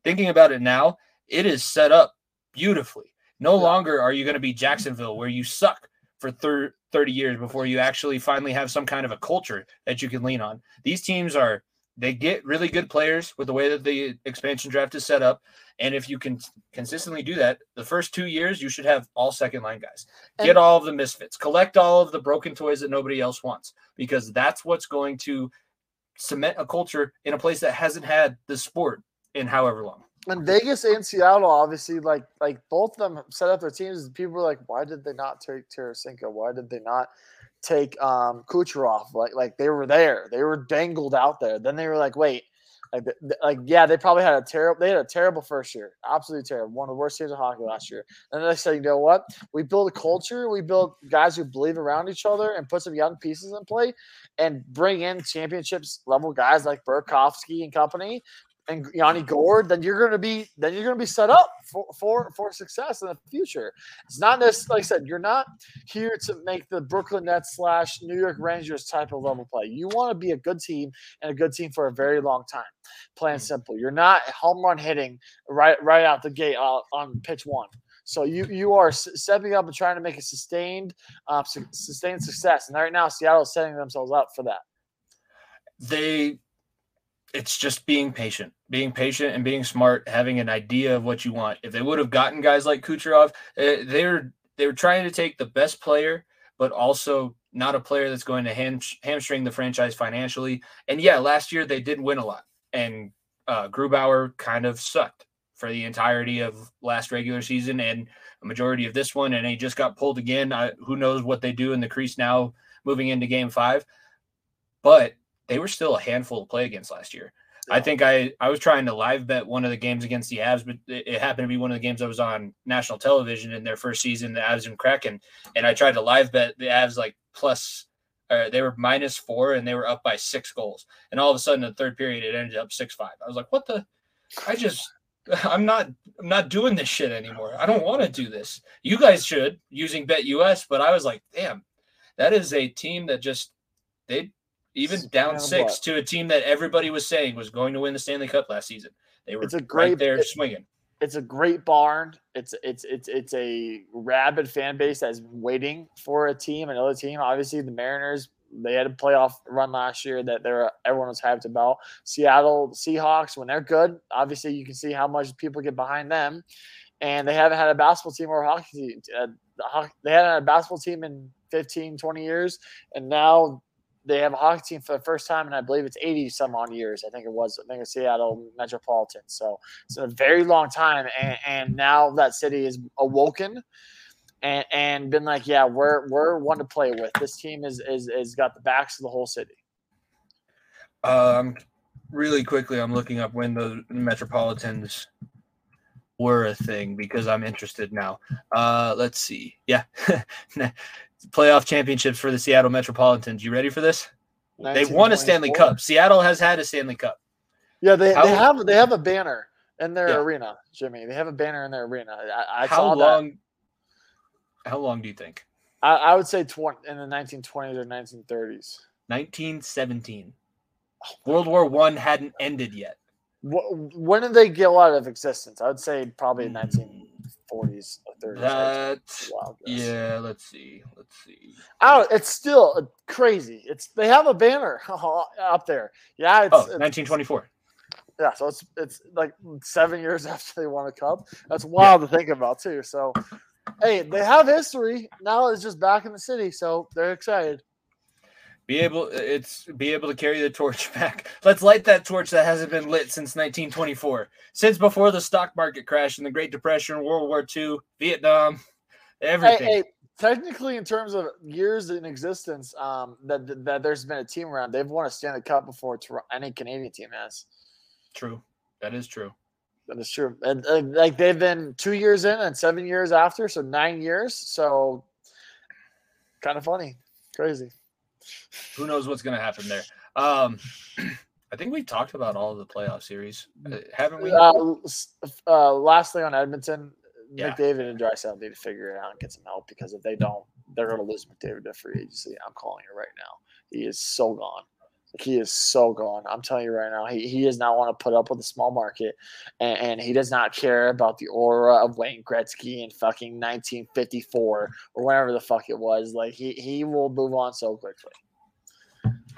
thinking about it now, it is set up beautifully. No longer are you going to be Jacksonville, where you suck for 30 years before you actually finally have some kind of a culture that you can lean on. These teams are, they get really good players with the way that the expansion draft is set up. And if you can consistently do that, the first 2 years, you should have all second line guys, get all of the misfits, collect all of the broken toys that nobody else wants, because that's what's going to cement a culture in a place that hasn't had the sport in however long. And Vegas and Seattle, obviously, like both of them set up their teams. People were like, why did they not take Tarasenko? Why did they not take Kucherov? Like they were there. They were dangled out there. Then they were like, wait. They probably had a terrible first year. Absolutely terrible. One of the worst years of hockey last year. And then they said, you know what? We build a culture. We build guys who believe around each other and put some young pieces in play and bring in championships-level guys like Burakovsky and company. And Yanni Gourde, then you're gonna be set up for success in the future. It's not this, like I said, you're not here to make the Brooklyn Nets / New York Rangers type of level play. You want to be a good team and a good team for a very long time. Plain simple. You're not home run hitting right out the gate on pitch one. So you are stepping up and trying to make a sustained success. And right now, Seattle is setting themselves up for that. It's just being patient and being smart, having an idea of what you want. If they would have gotten guys like Kucherov, they were trying to take the best player, but also not a player that's going to hamstring the franchise financially. And yeah, last year they did win a lot, and Grubauer kind of sucked for the entirety of last regular season and a majority of this one. And he just got pulled again. Who knows what they do in the crease now moving into Game 5, but they were still a handful to play against last year. Yeah. I think I was trying to live bet one of the games against the Avs, but it happened to be one of the games that was on national television in their first season, the Avs and Kraken. And I tried to live bet the Avs they were -4 and they were up by 6 goals. And all of a sudden in the third period, it ended up 6-5. I was like, what the, I'm not doing this shit anymore. I don't want to do this. You guys should using Bet US, but I was like, damn, that is a team that even down 6 to a team that everybody was saying was going to win the Stanley Cup last season. They were right there swinging. It's a great barn. It's a rabid fan base that's waiting for a team, another team. Obviously, the Mariners, they had a playoff run last year that everyone was hyped about. Seattle Seahawks, when they're good, obviously you can see how much people get behind them. And they haven't had a basketball team or a hockey team. They hadn't had a basketball team in 15, 20 years, and now – they have a hockey team for the first time, and I believe it's 80-some-odd years. I think it was Seattle Metropolitan. So it's a very long time, and now that city is awoken and been like, yeah, we're one to play with. This team is got the backs of the whole city. Really quickly, I'm looking up when the Metropolitans were a thing because I'm interested now. Let's see. Yeah. Playoff championships for the Seattle Metropolitans. You ready for this? They won a Stanley Cup. Seattle has had a Stanley Cup. Yeah, they have a banner in their arena, Jimmy. They have a banner in their arena. I saw that. How long do you think? I would say in the 1920s or 1930s. 1917. World War I hadn't ended yet. When did they get out of existence? I would say probably 1940s or 30s. Let's see. Oh, it's still crazy. They have a banner up there. Yeah, it's 1924. Yeah, so it's like 7 years after they won a cup. That's wild to think about too. So, hey, they have history now. It's just back in the city, so they're excited. Be able to carry the torch back. Let's light that torch that hasn't been lit since 1924. Since before the stock market crash and the Great Depression, World War II, Vietnam, everything. Hey, technically, in terms of years in existence, that there's been a team around, they've won a Stanley Cup before any Canadian team has. True. That is true. That is true. And like they've been 2 years in and 7 years after, so 9 years. So kind of funny. Crazy. Who knows what's going to happen there? I think we've talked about all of the playoff series, haven't we? Last thing on Edmonton, yeah. McDavid and Draisaitl need to figure it out and get some help, because if they don't, they're going to lose McDavid to free agency. I'm calling it right now. He is so gone. Like, he is so gone. I'm telling you right now, he does not want to put up with the small market, and he does not care about the aura of Wayne Gretzky in fucking 1954 or whatever the fuck it was. Like, he will move on so quickly.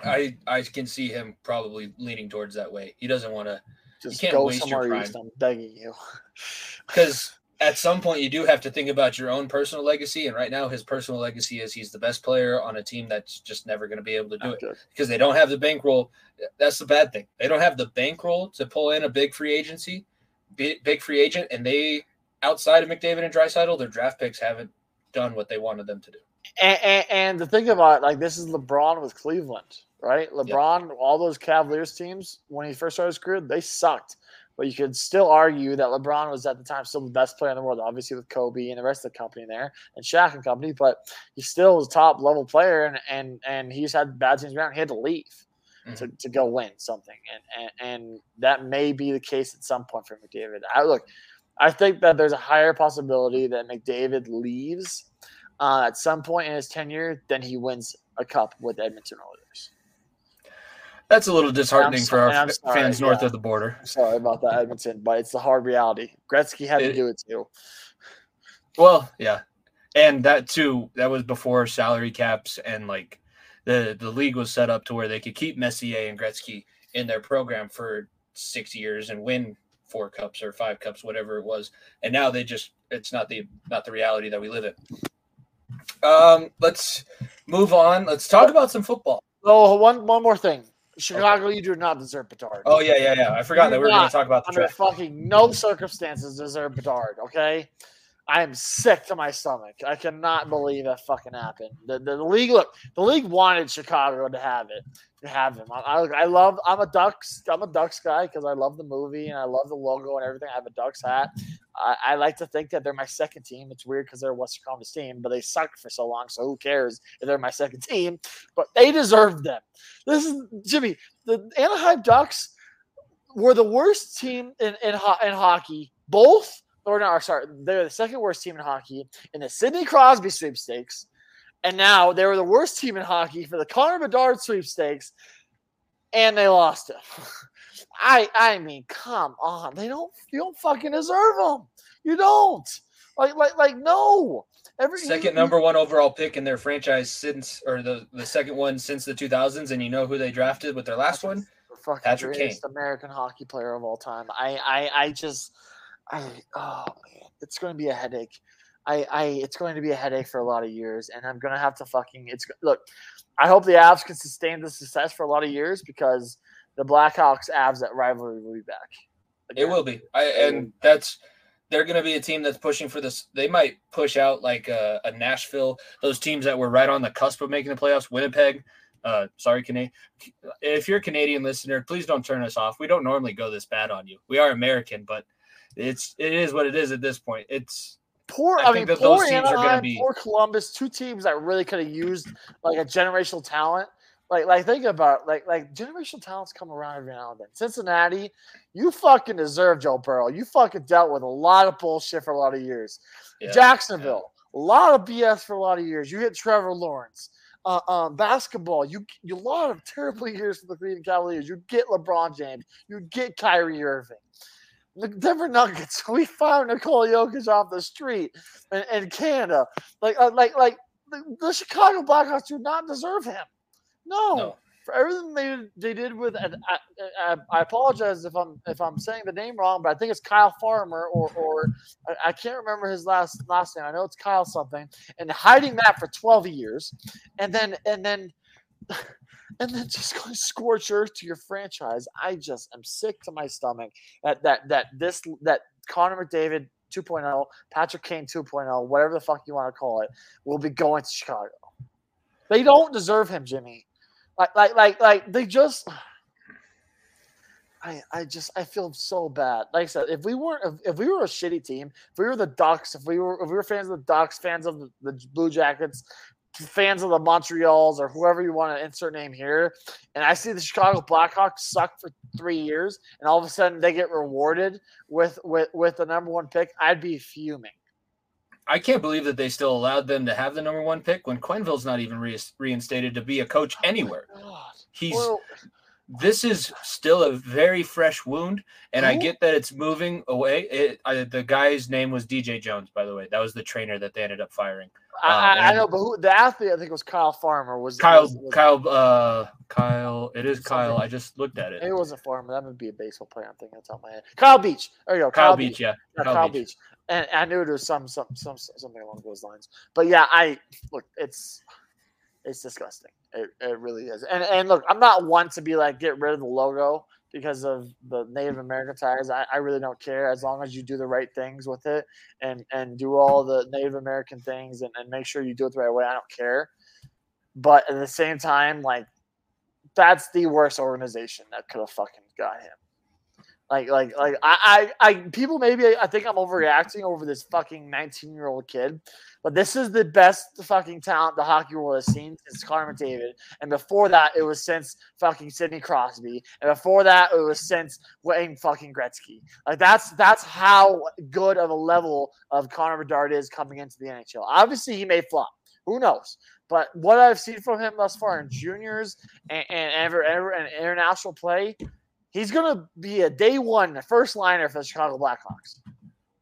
I can see him probably leaning towards that way. He doesn't want to just go somewhere east. I'm begging you, because at some point you do have to think about your own personal legacy. And right now his personal legacy is he's the best player on a team that's just never going to be able to do it because they don't have the bankroll. That's the bad thing. They don't have the bankroll to pull in a big free agent. And they, outside of McDavid and Draisaitl, their draft picks haven't done what they wanted them to do. And to think about it, like, this is LeBron with Cleveland, right? LeBron, yep. All those Cavaliers teams, when he first started his career, they sucked. But you could still argue that LeBron was at the time still the best player in the world, obviously with Kobe and the rest of the company there and Shaq and company, but he still was a top-level player, and he's had bad teams around. He had to leave to go win something. And that may be the case at some point for McDavid. I think that there's a higher possibility that McDavid leaves at some point in his tenure, then he wins a cup with Edmonton Oilers. That's a little disheartening for our fans north of the border. I'm sorry about that, Edmonton, but it's the hard reality. Gretzky had to do it too. Well, yeah, and that too. That was before salary caps and like the league was set up to where they could keep Messier and Gretzky in their program for 6 years and win 4 cups or 5 cups, whatever it was. And now they just it's not the reality that we live in. Let's move on. Let's talk about some football. Oh, one more thing. Chicago, okay. You do not deserve Bedard. Oh, yeah. I forgot that we were going to talk about the draft. Under fucking no circumstances deserve Bedard, okay? I am sick to my stomach. I cannot believe that fucking happened. The league, look, the league wanted Chicago to have him. I'm a Ducks guy because I love the movie and I love the logo and everything. I have a Ducks hat. I like to think that they're my second team. It's weird because they're Western Conference team, but they sucked for so long, so who cares if they're my second team? But they deserved them. This is Jimmy. The Anaheim Ducks were the worst team in hockey. They're the second worst team in hockey in the Sidney Crosby sweepstakes, and now they were the worst team in hockey for the Connor Bedard sweepstakes, and they lost him. I mean, come on, you don't fucking deserve them. You don't like no. Number one overall pick in their franchise since, or the second one since the 2000s, and you know who they drafted with their last one? Patrick Kane, American hockey player of all time. It's going to be a headache. It's going to be a headache for a lot of years, and I'm going to have to look. I hope the Avs can sustain the success for a lot of years, because the Blackhawks Avs that rivalry will be back. Again. It will be. They're going to be a team that's pushing for this. They might push out like a Nashville, those teams that were right on the cusp of making the playoffs. Winnipeg. Sorry, Canadian. If you're a Canadian listener, please don't turn us off. We don't normally go this bad on you. We are American, but. It is what it is at this point. It's poor. Poor Anaheim, poor Columbus. 2 teams that really could have used like a generational talent. Like think about it. Like generational talents come around every now and then. Cincinnati, you fucking deserve Joe Burrow. You fucking dealt with a lot of bullshit for a lot of years. Yeah, Jacksonville, yeah. A lot of BS for a lot of years. You hit Trevor Lawrence. Basketball, you lot of terrible years for the Cleveland Cavaliers. You get LeBron James. You get Kyrie Irving. The Denver Nuggets, we found Nikola Jokic off the street in Canada. Like the Chicago Blackhawks do not deserve him. No. For everything they did with, and I apologize if I'm saying the name wrong, but I think it's Kyle Farmer or I can't remember his last name. I know it's Kyle something, and hiding that for 12 years, and then. And then just going scorch earth to your franchise. I just am sick to my stomach that Connor McDavid 2.0, Patrick Kane 2.0, whatever the fuck you want to call it, will be going to Chicago. They don't deserve him, Jimmy. Like they just. I feel so bad. Like I said, if we were a shitty team, if we were the Ducks, if we were fans of the Ducks, fans of the Blue Jackets. fans of the Montreals or whoever you want to insert name here, and I see the Chicago Blackhawks suck for 3 years, and all of a sudden they get rewarded with the number one pick, I'd be fuming. I can't believe that they still allowed them to have the number one pick when Quenneville's not even reinstated to be a coach anywhere. Oh, this is still a very fresh wound, and I get that it's moving away. The guy's name was DJ Jones, by the way. That was the trainer that they ended up firing. I know, but the athlete, I think, was Kyle Farmer. Kyle. It is Kyle. I just looked at it. It wasn't Farmer. That would be a baseball player. I'm thinking that's out my head. Kyle Beach. There you go. Kyle Beach. Yeah. Kyle Beach. And I knew it was something along those lines. But yeah, it's disgusting. It really is. And look, I'm not one to be like, get rid of the logo because of the Native American ties. I really don't care as long as you do the right things with it and do all the Native American things and make sure you do it the right way. I don't care. But at the same time, like, that's the worst organization that could have fucking got him. Like people maybe I think I'm overreacting over this fucking 19-year-old kid, but this is the best fucking talent the hockey world has seen since Connor McDavid, and before that it was since fucking Sidney Crosby, and before that it was since Wayne fucking Gretzky. Like that's how good of a level of Connor Bedard is coming into the NHL. Obviously he may flop. Who knows? But what I've seen from him thus far in juniors and international play, he's going to be a day one first liner for the Chicago Blackhawks.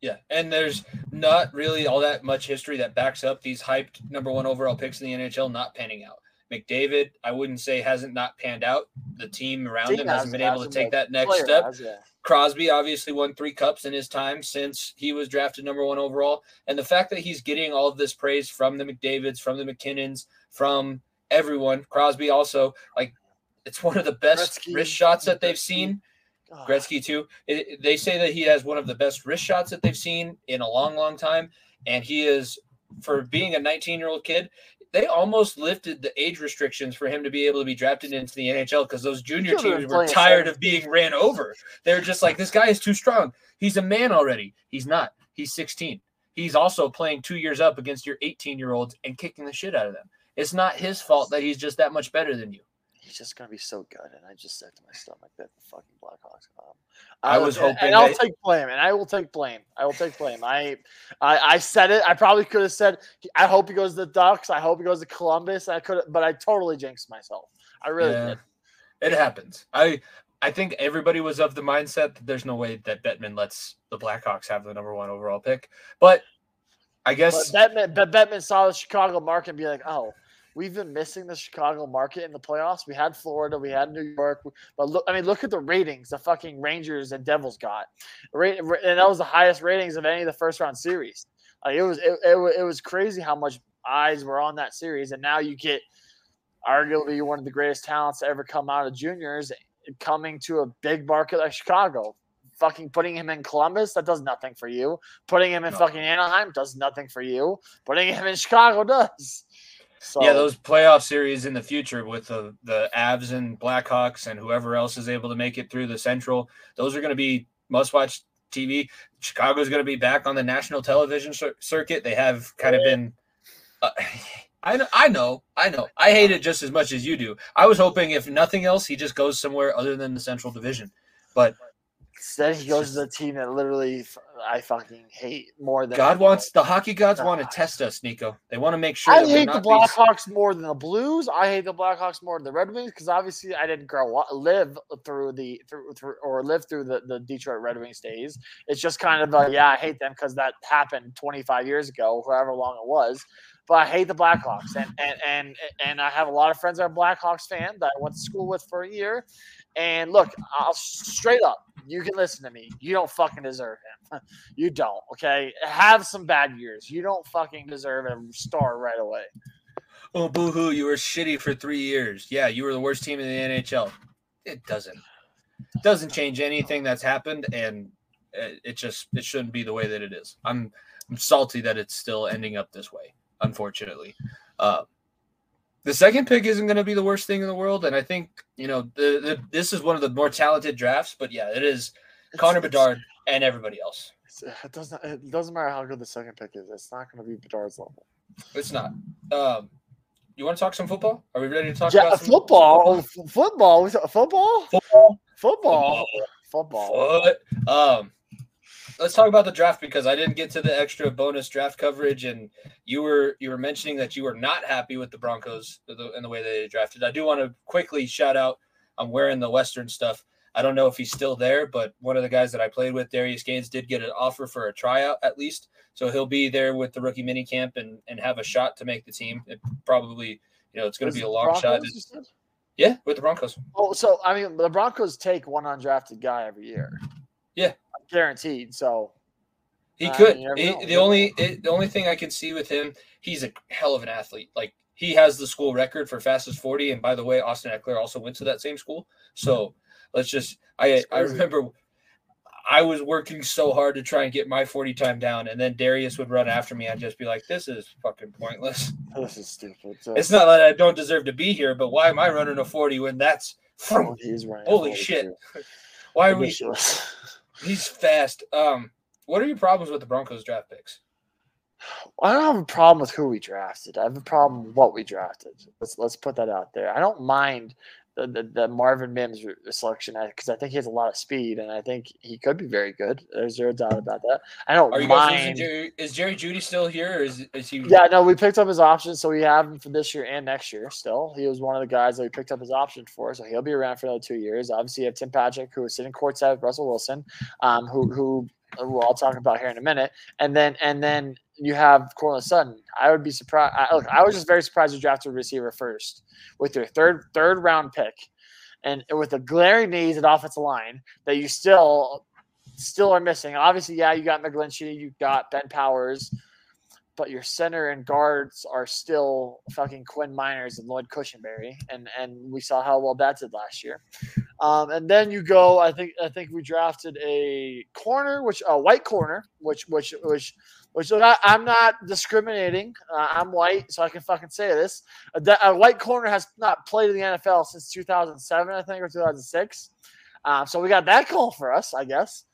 Yeah, and there's not really all that much history that backs up these hyped number one overall picks in the NHL not panning out. McDavid, I wouldn't say hasn't not panned out. The team around him hasn't been able to take that next step. Crosby obviously won 3 cups in his time since he was drafted number one overall. And the fact that he's getting all of this praise from the McDavids, from the McKinnons, from everyone. Crosby also, like, it's one of the best wrist shots that they've seen. Gretzky, too. They say that he has one of the best wrist shots that they've seen in a long, long time. And he is, for being a 19-year-old kid, they almost lifted the age restrictions for him to be able to be drafted into the NHL because those junior teams were tired of being ran over. They're just like, this guy is too strong. He's a man already. He's not. He's 16. He's also playing 2 years up against your 18-year-olds and kicking the shit out of them. It's not his fault that he's just that much better than you. He's just going to be so good. And I just said to my stomach that the fucking Blackhawks. I will take blame. I said it. I probably could have said, I hope he goes to the Ducks. I hope he goes to Columbus. But I totally jinxed myself. I really did. It happens. I think everybody was of the mindset that there's no way that Bettman lets the Blackhawks have the number one overall pick. But I guess. But Bettman saw the Chicago market and be like, oh, we've been missing the Chicago market in the playoffs. We had Florida, we had New York, but look at the ratings the fucking Rangers and Devils got, and that was the highest ratings of any of the first round series. It was crazy how much eyes were on that series, and now you get arguably one of the greatest talents to ever come out of juniors coming to a big market like Chicago. Fucking putting him in Columbus, that does nothing for you. Putting him in fucking Anaheim does nothing for you. Putting him in Chicago does. So, yeah, those playoff series in the future with the Avs and Blackhawks and whoever else is able to make it through the Central, those are going to be must-watch TV. Chicago's going to be back on the national television circuit. They have kind of been I know. I hate it just as much as you do. I was hoping, if nothing else, he just goes somewhere other than the Central Division. But instead, he goes to the team that literally I fucking hate more than God wants. The hockey gods want to test us, Nico. They want to make sure. I hate the Blackhawks more than the Blues. I hate the Blackhawks more than the Red Wings because obviously I didn't live through the Detroit Red Wings days. It's just kind of I hate them because that happened 25 years ago, however long it was. But I hate the Blackhawks, and I have a lot of friends that are Blackhawks fans that I went to school with for a year. And look, I'll straight up, you can listen to me. You don't fucking deserve him. You don't, okay? Have some bad years. You don't fucking deserve a star right away. Oh, boo-hoo, you were shitty for 3 years. Yeah, you were the worst team in the NHL. It doesn't change anything that's happened, and it shouldn't be the way that it is. I'm salty that it's still ending up this way. Unfortunately, the second pick isn't going to be the worst thing in the world. And I think, this is one of the more talented drafts, but yeah, it's Connor Bedard and everybody else. It doesn't matter how good the second pick is. It's not going to be Bedard's level. It's not. You want to talk some football? Are we ready to talk about some football? Football. Let's talk about the draft, because I didn't get to the extra bonus draft coverage, and you were mentioning that you were not happy with the Broncos and the way they drafted. I do want to quickly shout out. I'm wearing the Western stuff. I don't know if he's still there, but one of the guys that I played with, Darius Gaines, did get an offer for a tryout at least. So he'll be there with the rookie mini camp and have a shot to make the team. It probably, it's going to be a long shot. Yeah, with the Broncos. Oh, so, the Broncos take one undrafted guy every year. Yeah. Guaranteed. So he could. The only thing I can see with him, he's a hell of an athlete. Like, he has the school record for fastest 40. And by the way, Austin Eckler also went to that same school. So I remember I was working so hard to try and get my 40 time down, and then Darius would run after me. I'd just be like, this is fucking pointless. This is stupid. It's not that I don't deserve to be here, but why am I running a 40 when that's holy shit? Why are we? He's fast. What are your problems with the Broncos draft picks? I don't have a problem with who we drafted. I have a problem with what we drafted. Let's put that out there. I don't mind the Marvin Mims selection, because I think he has a lot of speed, and I think he could be very good. There's no doubt about that. I don't mind. Is Jerry Jeudy still here? Or is he? Yeah, no, we picked up his option, so we have him for this year and next year still. He was one of the guys that we picked up his option for, so he'll be around for another 2 years. Obviously, you have Tim Patrick, who is sitting courtside with Russell Wilson, who I'll talk about here in a minute. And then you have Cortland Sutton. I would be surprised. I was just very surprised you drafted a receiver first with your third round pick, and with the glaring needs at offensive line that you still are missing. Obviously, yeah, you got McGlinchey, you got Ben Powers, but your center and guards are still fucking Quinn Miners and Lloyd Cushenberry, and we saw how well that did last year. And then you go. I think we drafted a corner, which I'm not discriminating. I'm white, so I can fucking say this. A white corner has not played in the NFL since 2007, I think, or 2006. So we got that call for us, I guess.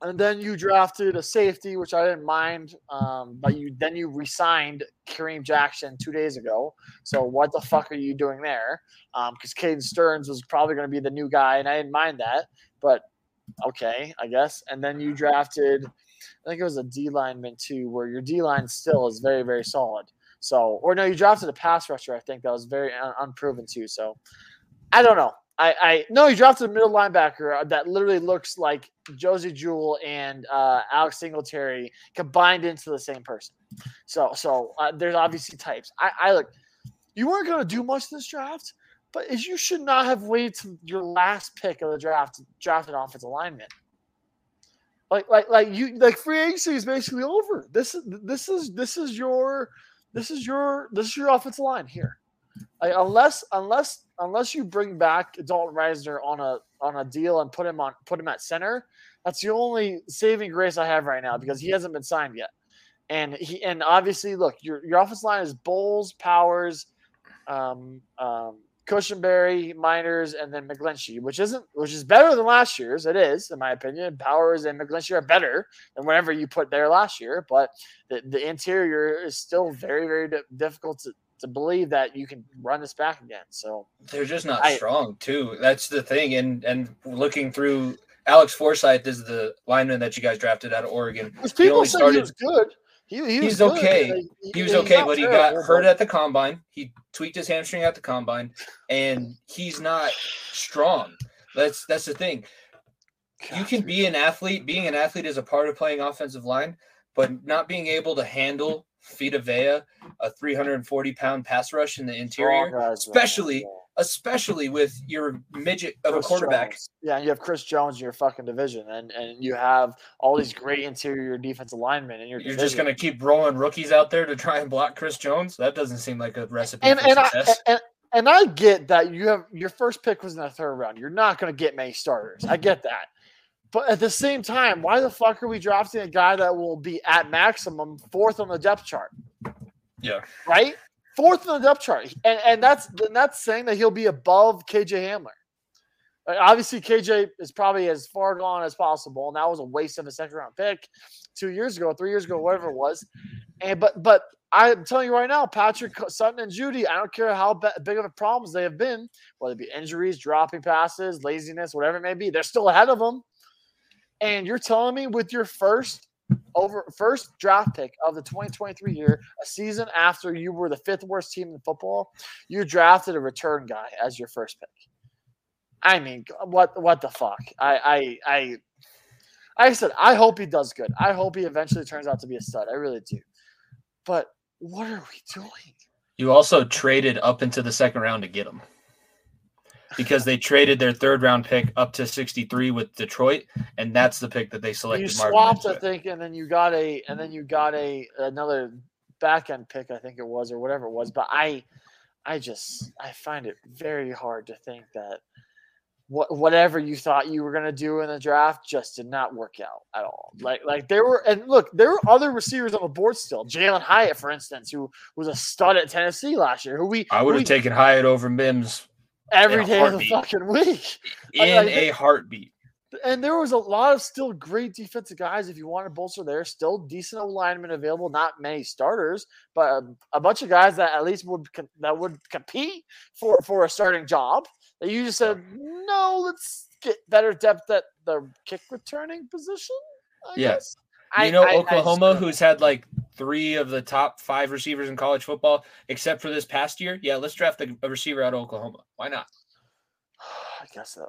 And then you drafted a safety, which I didn't mind, but you re-signed Kareem Jackson 2 days ago. So what the fuck are you doing there? Because Caden Stearns was probably going to be the new guy, and I didn't mind that. But okay, I guess. And then you drafted, I think it was a D lineman too, where your D line still is very, very solid. So, or no, you drafted a pass rusher, I think, that was very unproven too. So I don't know. You drafted a middle linebacker that literally looks like Josie Jewell and Alex Singletary combined into the same person. So there's obviously types. You weren't going to do much in this draft, but you should not have waited to your last pick of the draft to draft an offensive lineman. Like free agency is basically over. This is your offensive line here. Like, unless you bring back Dalton Reisner on a deal and put him at center, that's the only saving grace I have right now, because he hasn't been signed yet. And obviously, look, your offensive line is Bowles, Powers, Cushenberry, Miners, and then McGlinchey, which is better than last year's. It is, in my opinion. Powers and McGlinchey are better than whatever you put there last year, but the interior is still very, very difficult to believe that you can run this back again. So they're just not strong too. That's the thing. And looking through, Alex Forsythe is the lineman that you guys drafted out of Oregon. People said he was good. He's okay. He was okay, but he got hurt at the combine. He tweaked his hamstring at the combine, and he's not strong. That's the thing. You can be an athlete. Being an athlete is a part of playing offensive line, but not being able to handle Vita Vea, a 340-pound pass rush in the interior, especially with your midget of a quarterback. Jones. Yeah, and you have Chris Jones in your fucking division, and you have all these great interior defensive linemen in your division. You're just going to keep rolling rookies out there to try and block Chris Jones? That doesn't seem like a recipe for success. And I get that you have your first pick was in the third round. You're not going to get many starters. I get that. But at the same time, why the fuck are we drafting a guy that will be at maximum fourth on the depth chart? Yeah. Right? Fourth on the depth chart. And that's saying that he'll be above KJ Hamler. Like, obviously, KJ is probably as far gone as possible, and that was a waste of a second-round pick 2 years ago, 3 years ago, whatever it was. And but I'm telling you right now, Patrick Sutton and Judy, I don't care how big of a problems they have been, whether it be injuries, dropping passes, laziness, whatever it may be, they're still ahead of them. And you're telling me with your first draft pick of the 2023 year, a season after you were the fifth worst team in football, you drafted a return guy as your first pick. I mean, what the fuck? I said, I hope he does good. I hope he eventually turns out to be a stud. I really do. But what are we doing? You also traded up into the second round to get him because they traded their third-round pick up to 63 with Detroit, and that's the pick that they selected. You swapped, I think, and then you got another back-end pick, I think it was, or whatever it was. But I find it very hard to think that whatever you thought you were going to do in the draft just did not work out at all. Like there were, and look, there were other receivers on the board still. Jalen Hyatt, for instance, who was a stud at Tennessee last year. I would have taken Hyatt over Mims every day of the fucking week. In a heartbeat. And there was a lot of still great defensive guys if you want to bolster there. Still decent alignment available. Not many starters, but a bunch of guys that at least would compete for a starting job. That you just said, no, let's get better depth at the kick returning position, I guess. Oklahoma, who's had like three of the top five receivers in college football, except for this past year. Yeah, let's draft a receiver out of Oklahoma. Why not? I guess that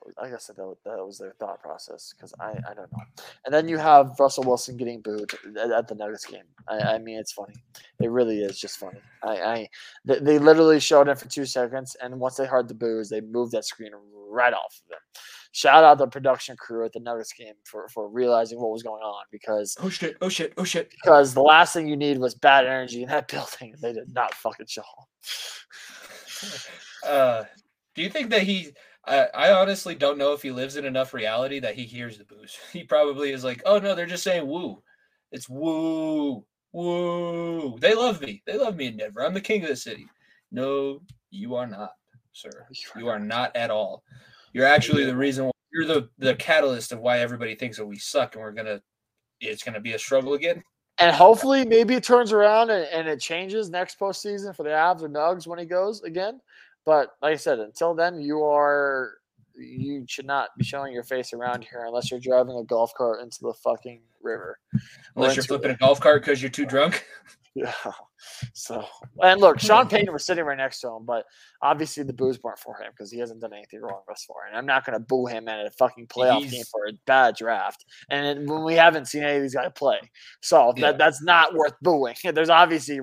was their thought process because I don't know. And then you have Russell Wilson getting booed at the Nuggets game. I mean, it's funny. It really is just funny. They literally showed him for 2 seconds, and once they heard the boos, they moved that screen right off of them. Shout out the production crew at the Nuggets game for realizing what was going on because oh shit. Because the last thing you need was bad energy in that building, and they did not fucking show up. Do you think that he? I honestly don't know if he lives in enough reality that he hears the boos. He probably is like, oh, no, they're just saying woo. It's woo, woo. They love me. They love me in Denver. I'm the king of the city. No, you are not, sir. You are not at all. You're actually the reason why you're the catalyst of why everybody thinks that we suck and it's going to be a struggle again. And hopefully maybe it turns around and it changes next postseason for the Avs or Nugs when he goes again. But like I said, until then, you should not be showing your face around here unless you're driving a golf cart into the fucking river. Unless you're flipping a golf cart because you're too drunk. Yeah. So, and look, Sean Payton was sitting right next to him, but obviously the boos weren't for him because he hasn't done anything wrong thus far. And I'm not going to boo him at a fucking playoff game for a bad draft. And when we haven't seen any of these guys play, so that's not worth booing. There's obviously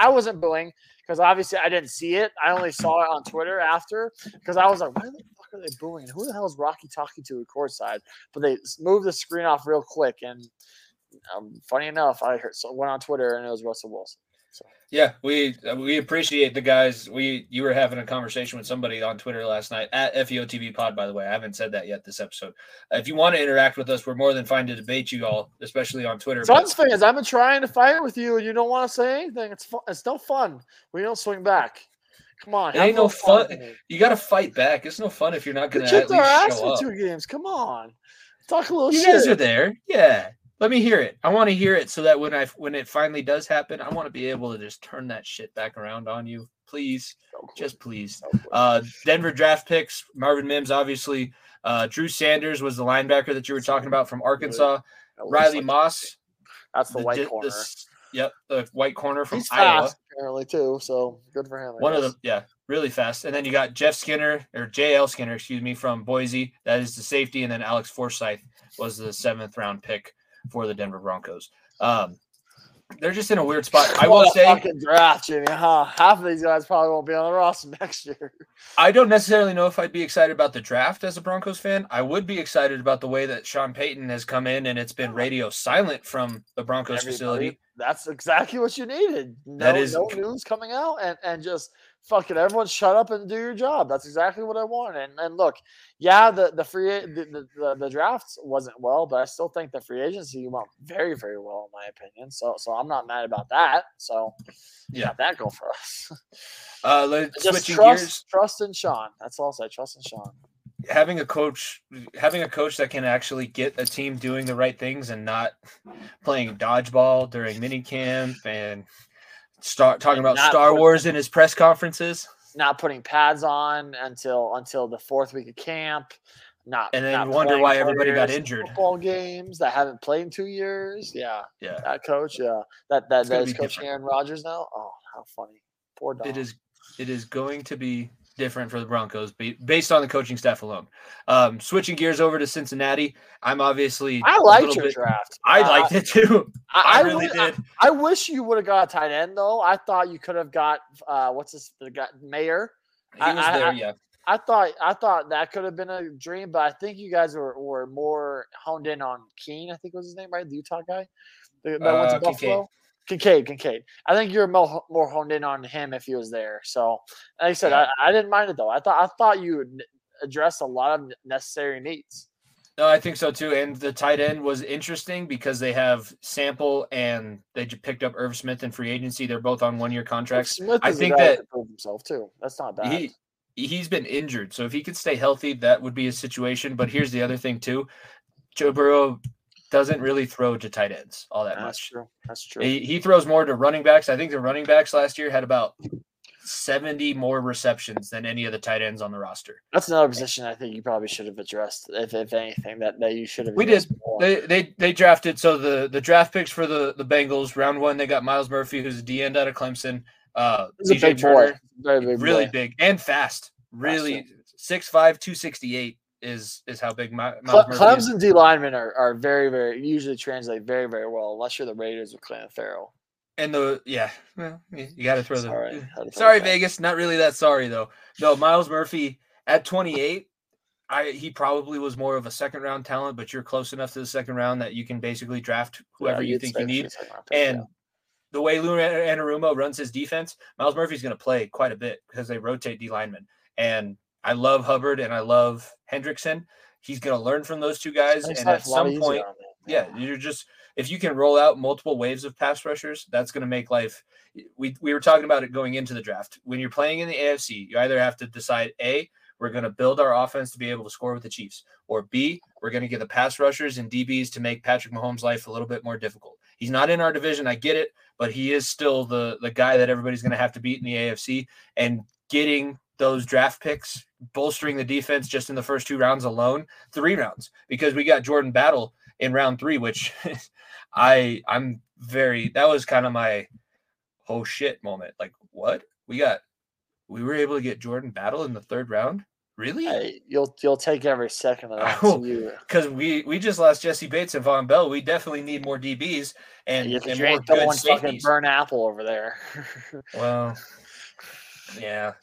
I wasn't booing because obviously I didn't see it. I only saw it on Twitter after because I was like, why the fuck are they booing? Who the hell is Rocky talking to at courtside? But they moved the screen off real quick. And funny enough, I went on Twitter and it was Russell Wilson. So. Yeah, we appreciate the guys. You were having a conversation with somebody on Twitter last night at FEOTV Pod, by the way. I haven't said that yet this episode. If you want to interact with us, we're more than fine to debate you all, especially on Twitter. Suns fans, I've been trying to fight with you, and you don't want to say anything. It's no fun. We don't swing back. Come on, it ain't no fun. You got to fight back. It's no fun if you're not going to at least show up. Kicked our ass for 2 games. Come on, talk a little shit. You guys are there, yeah. Let me hear it. I want to hear it so that when it finally does happen, I want to be able to just turn that shit back around on you. Please, just please. Denver draft picks, Marvin Mims, obviously. Drew Sanders was the linebacker that you were talking about from Arkansas. Riley Moss. That's the white corner. The white corner from Iowa. He's fast, apparently, too, so good for him. One of them, yeah, really fast. And then you got J.L. Skinner, from Boise. That is the safety. And then Alex Forsythe was the 7th-round pick for the Denver Broncos. They're just in a weird spot. I will say fucking draft, Jimmy, huh? Half of these guys probably won't be on the roster next year. I don't necessarily know if I'd be excited about the draft as a Broncos fan. I would be excited about the way that Sean Payton has come in and it's been radio silent from the Broncos facility. That's exactly what you needed. No news coming out and just fucking everyone shut up and do your job. That's exactly what I want. And look, yeah, the drafts wasn't well, but I still think the free agency went very, very well in my opinion. So I'm not mad about that. So yeah, that go for us. Just trust in Sean. That's all I say. Trust in Sean. having a coach that can actually get a team doing the right things and not playing dodgeball during minicamp and start talking about Star Wars in his press conferences, not putting pads on until the fourth week of camp, and then wonder why everybody got injured. Football games that haven't played in 2 years. Yeah. That coach, that is coaching Aaron Rodgers now. Oh, how funny! Poor dog. It is going to be different for the Broncos based on the coaching staff alone. Switching gears over to Cincinnati, I liked your draft. I liked it too. I really did. I wish you would have got a tight end though. I thought you could have got Mayer. He was there. I thought that could have been a dream, but I think you guys were more honed in on Keene, I think was his name, right? The Utah guy that went to Buffalo. Kincaid. I think you're more honed in on him if he was there. So, like I said, I didn't mind it though. I thought you would address a lot of necessary needs. No, I think so too. And the tight end was interesting because they have Sample and they just picked up Irv Smith in free agency. They're both on 1 year contracts. Smith I think that improved himself too. That's not bad. He's been injured, so if he could stay healthy, that would be his situation. But here's the other thing too: Joe Burrow doesn't really throw to tight ends all that much. That's true. He throws more to running backs. I think the running backs last year had about 70 more receptions than any of the tight ends on the roster. That's another position I think you probably should have addressed, if anything, that you should have. We did. They drafted. So the draft picks for the Bengals, round one, they got Myles Murphy, who's a D-end out of Clemson. He's a big boy. Very big, really boy. Big and fast. Really, 6'5", 268. Is how big my Clemson D linemen are very, very usually translate very, very well, unless you're the Raiders with Clelin Ferrell. And you got to throw the. Sorry, Vegas, not really that sorry though. No, Myles Murphy at 28, he probably was more of a second round talent, but you're close enough to the second round that you can basically draft whoever you think you need. The way Lou Anarumo runs his defense, Myles Murphy's going to play quite a bit because they rotate D linemen and. I love Hubbard and I love Hendrickson. He's going to learn from those two guys. And at some point, if you can roll out multiple waves of pass rushers, that's going to make life. We were talking about it going into the draft. When you're playing in the AFC, you either have to decide, A, we're going to build our offense to be able to score with the Chiefs, or B, we're going to get the pass rushers and DBs to make Patrick Mahomes' life a little bit more difficult. He's not in our division. I get it, but he is still the guy that everybody's going to have to beat in the AFC, and getting those draft picks, bolstering the defense just in the first 2 rounds alone, 3 rounds, because we got Jordan Battle in round 3, which that was kind of my oh shit moment. Like, what? We were able to get Jordan Battle in the 3rd round? Really? Hey, you'll take every second of that. Because we just lost Jesse Bates and Von Bell. We definitely need more DBs and more good safeties. Burn apple over there. Well. Yeah,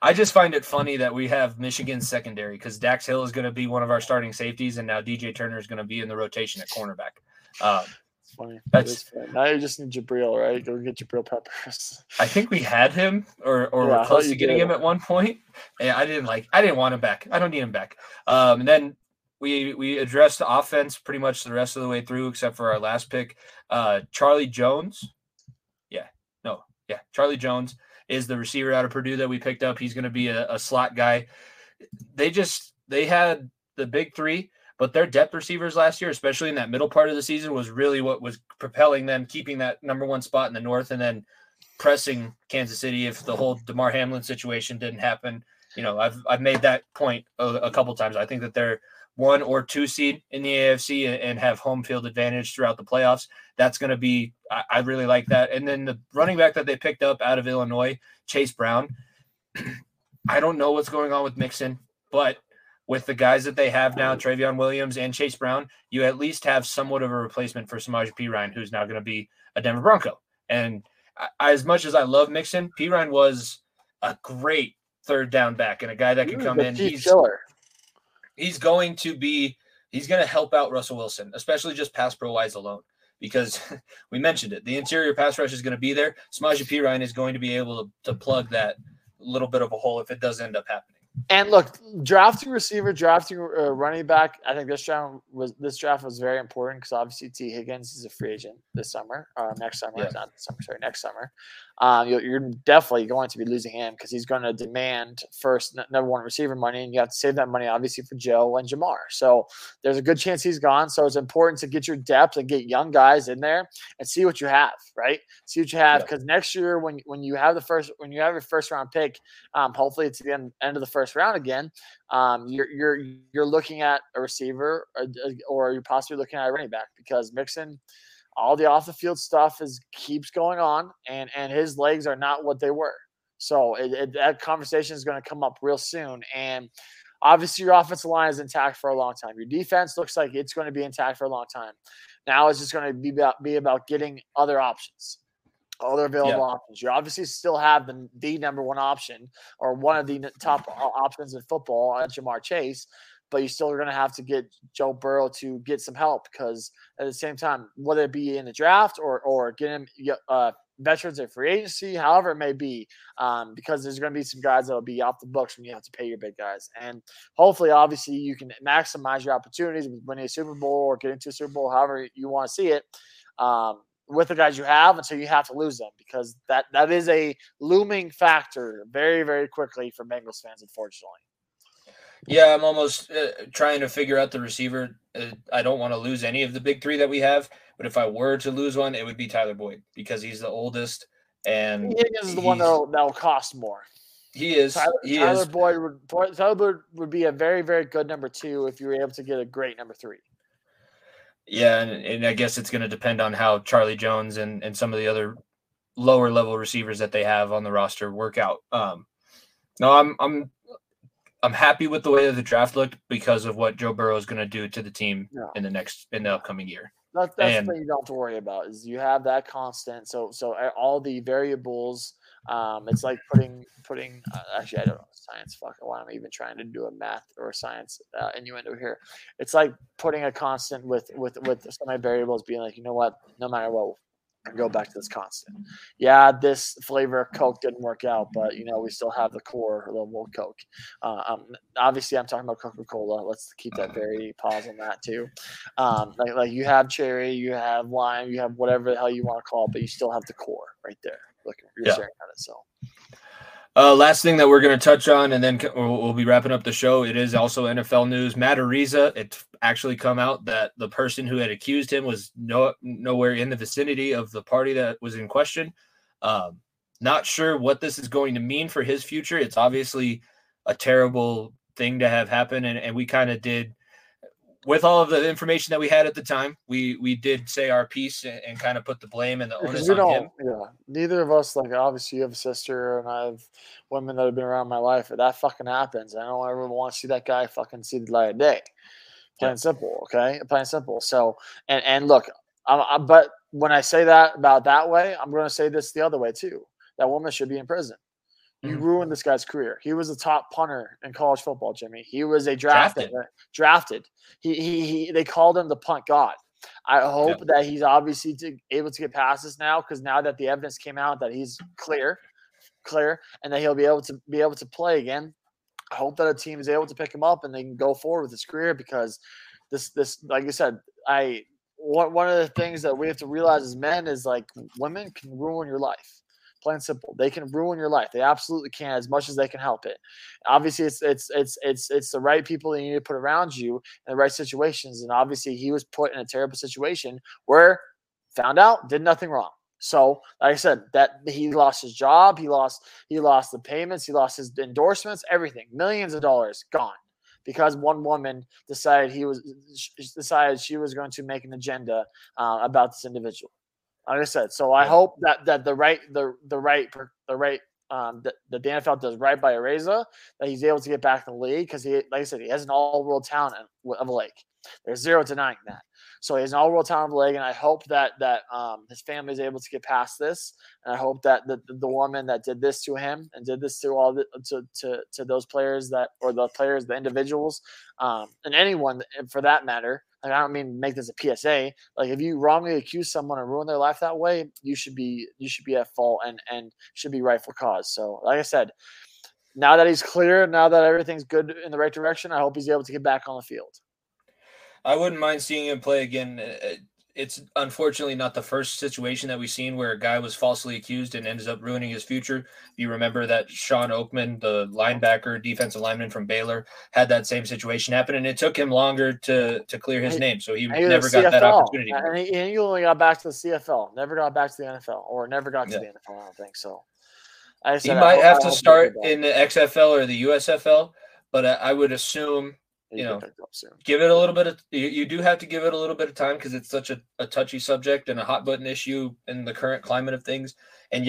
I just find it funny that we have Michigan's secondary because Dax Hill is going to be one of our starting safeties, and now DJ Turner is going to be in the rotation at cornerback. It's funny. That's funny. Now you just need Jabril, right? Go get Jabril Peppers. I think we had him, or were close to getting him at one point. Yeah, I didn't want him back. I don't need him back. And then we addressed the offense pretty much the rest of the way through, except for our last pick, Charlie Jones. Charlie Jones is the receiver out of Purdue that we picked up. He's going to be a slot guy. They had the big 3, but their depth receivers last year, especially in that middle part of the season, was really what was propelling them, keeping that number 1 spot in the North and then pressing Kansas City if the whole DeMar Hamlin situation didn't happen. You know, I've made that point a couple times. I think that they're 1 or 2 seed in the AFC and have home field advantage throughout the playoffs. That's going to be, I really like that. And then the running back that they picked up out of Illinois, Chase Brown. I don't know what's going on with Mixon, but with the guys that they have now, Travion Williams and Chase Brown, you at least have somewhat of a replacement for Samaje Perine, who's now going to be a Denver Bronco. And as much as I love Mixon, Perine was a great 3rd down back and a guy that can come in. He's going to help out Russell Wilson, especially just pass pro wise alone, because we mentioned it. The interior pass rush is going to be there. Samaje Perine is going to be able to plug that little bit of a hole if it does end up happening. And look, drafting receiver, drafting running back. I think this draft was very important because obviously T. Higgins is a free agent this summer, next summer. You're definitely going to be losing him because he's going to demand first number one receiver money, and you have to save that money obviously for Joe and Jamar. So there's a good chance he's gone. So it's important to get your depth and get young guys in there and see what you have, right? See what you have because next year when you have your first round pick, hopefully it's the end of the first round again. You're looking at a receiver or you're possibly looking at a running back because Mixon, all the off the field stuff keeps going on and his legs are not what they were. So that conversation is going to come up real soon. And obviously your offensive line is intact for a long time. Your defense looks like it's going to be intact for a long time. Now it's just going to be about getting other options. Other available options. You obviously still have the number one option or one of the top options in football at Jamar Chase, but you still are going to have to get Joe Burrow to get some help because at the same time, whether it be in the draft or get him veterans at free agency, however it may be, because there's going to be some guys that will be off the books when you have to pay your big guys. And hopefully, obviously, you can maximize your opportunities with winning a Super Bowl or getting to a Super Bowl, however you want to see it. With the guys you have, and so you have to lose them because that is a looming factor very, very quickly for Bengals fans, unfortunately. Yeah, I'm almost trying to figure out the receiver. I don't want to lose any of the big three that we have, but if I were to lose one, it would be Tyler Boyd because he's the oldest. And he is the one that'll cost more. He is. Tyler Boyd would be a very, very good number two if you were able to get a great number three. Yeah, and I guess it's going to depend on how Charlie Jones and some of the other lower level receivers that they have on the roster work out. No, I'm happy with the way that the draft looked because of what Joe Burrow is going to do to the team in the upcoming year. That's the thing you don't have to worry about is you have that constant. So all the variables. It's like putting. Actually, I don't know science. Fuck, why am I even trying to do a math or a science innuendo here? It's like putting a constant with so many variables, being like, you know what? No matter what, I go back to this constant. Yeah, this flavor of Coke didn't work out, but we still have the core level Coke. Obviously, I'm talking about Coca-Cola. Let's keep that very pause on that too. Like you have cherry, you have lime, you have whatever the hell you want to call it, but you still have the core right there. Last thing that we're going to touch on, and then we'll be wrapping up the show. It is also NFL news. Matt Ariza, it actually come out that the person who had accused him was nowhere in the vicinity of the party that was in question. Not sure what this is going to mean for his future. It's obviously a terrible thing to have happen, and we kind of did with all of the information that we had at the time. We did say our piece and kind of put the blame and the onus on him. Yeah, neither of us, obviously you have a sister and I have women that have been around my life, but that fucking happens. I don't ever want to see that guy fucking see the light of day. Plain and simple. So, and look, but when I say that about that way, I'm going to say this the other way too. That woman should be in prison. You ruined this guy's career. He was a top punter in college football, Jimmy. He was a drafted. He they called him the punt god. I hope that he's obviously able to get past this now, because now that the evidence came out that he's clear, and that he'll be able to play again. I hope that a team is able to pick him up and they can go forward with his career, because this like you said, one of the things that we have to realize as men is women can ruin your life. Plain and simple, they can ruin your life. They absolutely can, as much as they can help it. Obviously, it's the right people that you need to put around you in the right situations. And obviously, he was put in a terrible situation where found out did nothing wrong. So, like I said, that he lost his job, he lost the payments, he lost his endorsements, everything, millions of dollars gone, because one woman decided she was going to make an agenda about this individual. Like I said, so I hope that the NFL does right by Ariza, that he's able to get back in the league, because he has an all-world talent of a lake. There's zero denying that. So he has an all-world talent of a lake, and I hope that his family is able to get past this, and I hope that the woman that did this to him and did this to all to those players the individuals, and anyone for that matter. And I don't mean to make this a PSA. If you wrongly accuse someone and ruin their life that way, you should be at fault and should be rightful cause. So, like I said, now that he's clear, now that everything's good in the right direction, I hope he's able to get back on the field. I wouldn't mind seeing him play again. It's unfortunately not the first situation that we've seen where a guy was falsely accused and ends up ruining his future. You remember that Sean Oakman, the linebacker, defensive lineman from Baylor, had that same situation happen, and it took him longer to clear his name. So he never got that opportunity. And he only got back to the CFL, never got back to the NFL, or never got to the NFL, I don't think so. He might have to start in the XFL or the USFL, but I would assume – give it a little bit of you do have to give it a little bit of time because it's such a touchy subject and a hot button issue in the current climate of things. And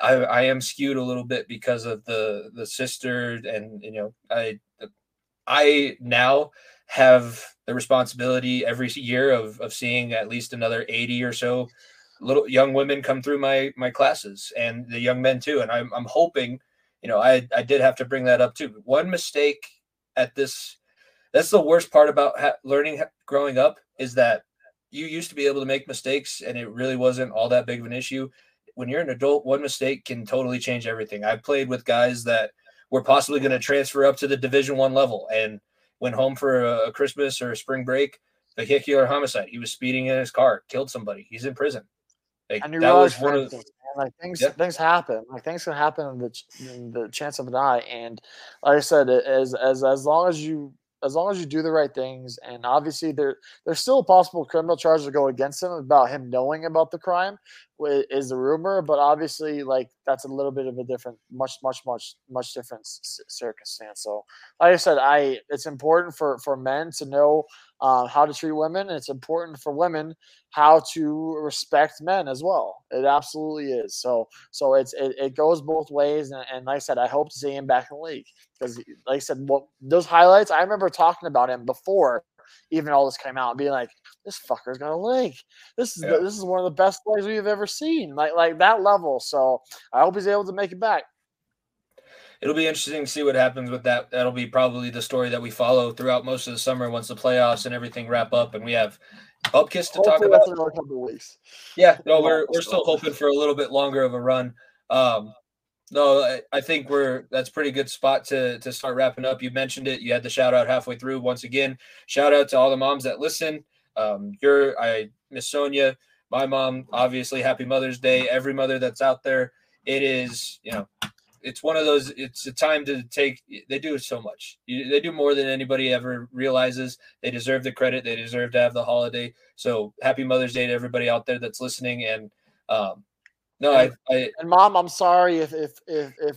I am skewed a little bit because of the sister, and I now have the responsibility every year of seeing at least another 80 or so little young women come through my classes, and the young men too. And I'm hoping, I did have to bring that up too. One mistake at this, that's the worst part about learning growing up, is that you used to be able to make mistakes and it really wasn't all that big of an issue. When you're an adult, one mistake can totally change everything. I played with guys that were possibly going to transfer up to the Division I level and went home for a Christmas or a spring break, vehicular homicide. He was speeding in his car, killed somebody. He's in prison. Things happen. Things can happen in the chance of an eye. And like I said, as long as you do the right things, and obviously there's still a possible criminal charge to go against him about him knowing about the crime, is the rumor. But obviously, that's a little bit of a different, much different circumstance. So, like I said, it's important for men to know how to treat women, and it's important for women how to respect men as well. It absolutely is. So it goes both ways. And like I said, I hope to see him back in the league, because like I said, those highlights, I remember talking about him before even all this came out and being like, this fucker's got a leg. This is one of the best players we've ever seen, like that level. So I hope he's able to make it back. It'll be interesting to see what happens with that. That'll be probably the story that we follow throughout most of the summer once the playoffs and everything wrap up, and we have Bupkis to talk about. Another couple of weeks. Yeah, no, we're still hoping for a little bit longer of a run. I think that's pretty good spot to start wrapping up. You mentioned it. You had the shout out halfway through. Once again, shout out to all the moms that listen. Miss Sonia, my mom, obviously, happy Mother's Day. Every mother that's out there, it is, it's one of those, it's a time to take, they do so much. They do more than anybody ever realizes. They deserve the credit. They deserve to have the holiday. So happy Mother's Day to everybody out there that's listening. And Mom, I'm sorry if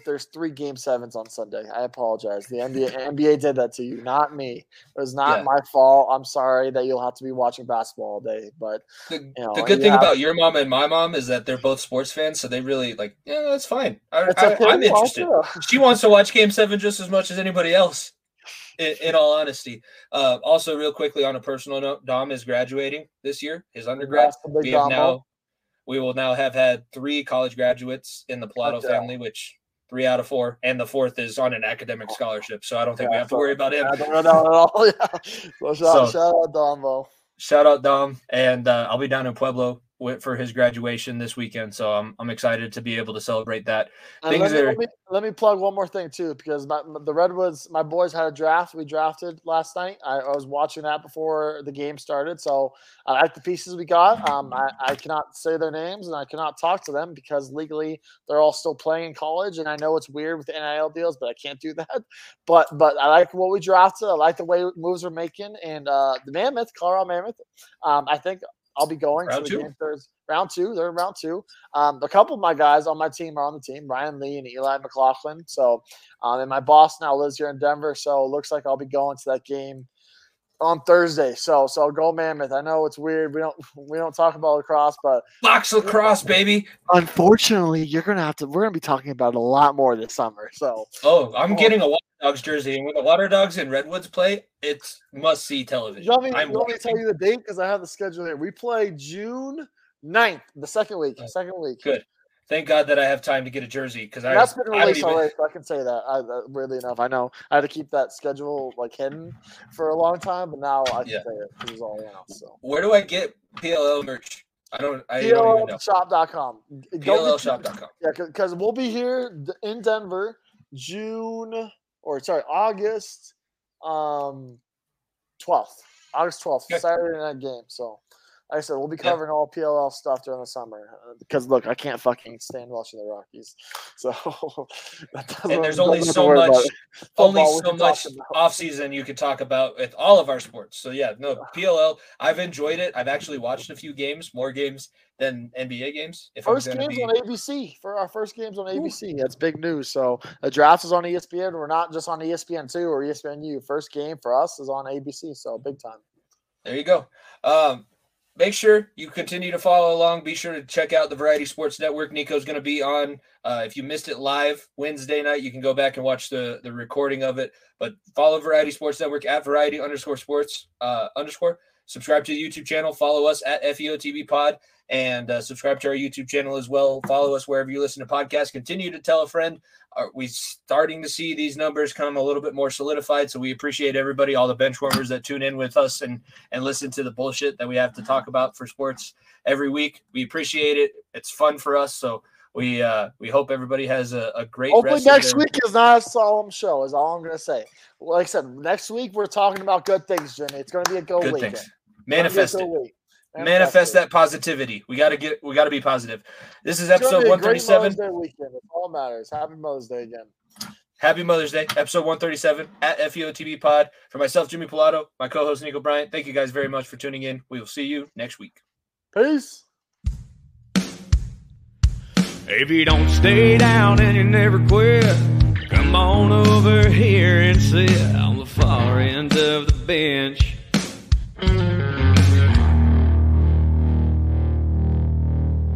there's 3 Game 7s on Sunday. I apologize. The NBA did that to you, not me. It was not my fault. I'm sorry that you'll have to be watching basketball all day. But the good thing about your mom and my mom is that they're both sports fans, so they really that's fine. I'm interested. She wants to watch Game 7 just as much as anybody else. In all honesty, also real quickly on a personal note, Dom is graduating this year. His undergrad. We will now have had 3 college graduates in the Pilato family, which 3 out of 4, and the 4th is on an academic scholarship. So I don't think we have to worry about him. I don't know that at all. Yeah. Well, shout out Dom, though. Shout out Dom, and I'll be down in Pueblo for his graduation this weekend. So I'm excited to be able to celebrate that. Let me plug one more thing too, because the Redwoods, my boys had a draft. We drafted last night. I was watching that before the game started. So I like the pieces we got. I cannot say their names and I cannot talk to them because legally they're all still playing in college. And I know it's weird with NIL deals, but I can't do that. But I like what we drafted. I like the way moves we're making, and the Mammoth, Colorado Mammoth. I think I'll be going to the game Thursday. Round 2. They're in round 2. A couple of my guys on my team are on the team, Ryan Lee and Eli McLaughlin. So, and my boss now lives here in Denver. So it looks like I'll be going to that game on Thursday. So go Mammoth. I know it's weird. We don't talk about lacrosse, but Box lacrosse, baby. Unfortunately, we're gonna be talking about it a lot more this summer. So I'm getting a Water Dogs jersey, and when the Water Dogs and Redwoods play, it's must see television. You want me to tell you the date, because I have the schedule here. We play June 9th, the second week. Good. Thank God that I have time to get a jersey, because that's been released already. So I can say that. Weirdly enough, I know I had to keep that schedule hidden for a long time, but now I can say it. It was all out. So where do I get PLL merch? PLLshop.com. PLLshop.com. Yeah, because we'll be here in Denver August 12th. August 12th, Saturday night game. So, like I said, we'll be covering all PLL stuff during the summer. Because, look, I can't fucking stand watching the Rockies. So, and there's only so much offseason you could talk about with all of our sports. So, yeah, no, PLL, I've enjoyed it. I've actually watched a few games, more games than NBA games. On ABC. For our first game's on ABC. That's big news. So, the draft is on ESPN. We're not just on ESPN2 or ESPNU. First game for us is on ABC. So, big time. There you go. Make sure you continue to follow along. Be sure to check out the Variety Sports Network. Nico's going to be on. If you missed it live Wednesday night, you can go back and watch the recording of it. But follow Variety Sports Network at Variety_Sports _. Subscribe to the YouTube channel. Follow us at FEOTB Pod and subscribe to our YouTube channel as well. Follow us wherever you listen to podcasts. Continue to tell a friend. We're starting to see these numbers come a little bit more solidified, so we appreciate everybody, all the benchwarmers that tune in with us and listen to the bullshit that we have to talk about for sports every week. We appreciate it. It's fun for us, so we hope everybody has a great rest of their week. Hopefully next week is not a solemn show is all I'm going to say. Like I said, next week we're talking about good things, Jimmy. It's going to be a go weekend. Manifest it. Manifest that positivity. We got to be positive. This is episode 137. All matters. Happy Mother's Day again. Happy Mother's Day. Episode 137 at FEOTB Pod. For myself, Jimmy Pilato, my co-host Nico Bryant. Thank you guys very much for tuning in. We will see you next week. Peace. If you don't stay down and you never quit, come on over here and sit on the far end of the bench.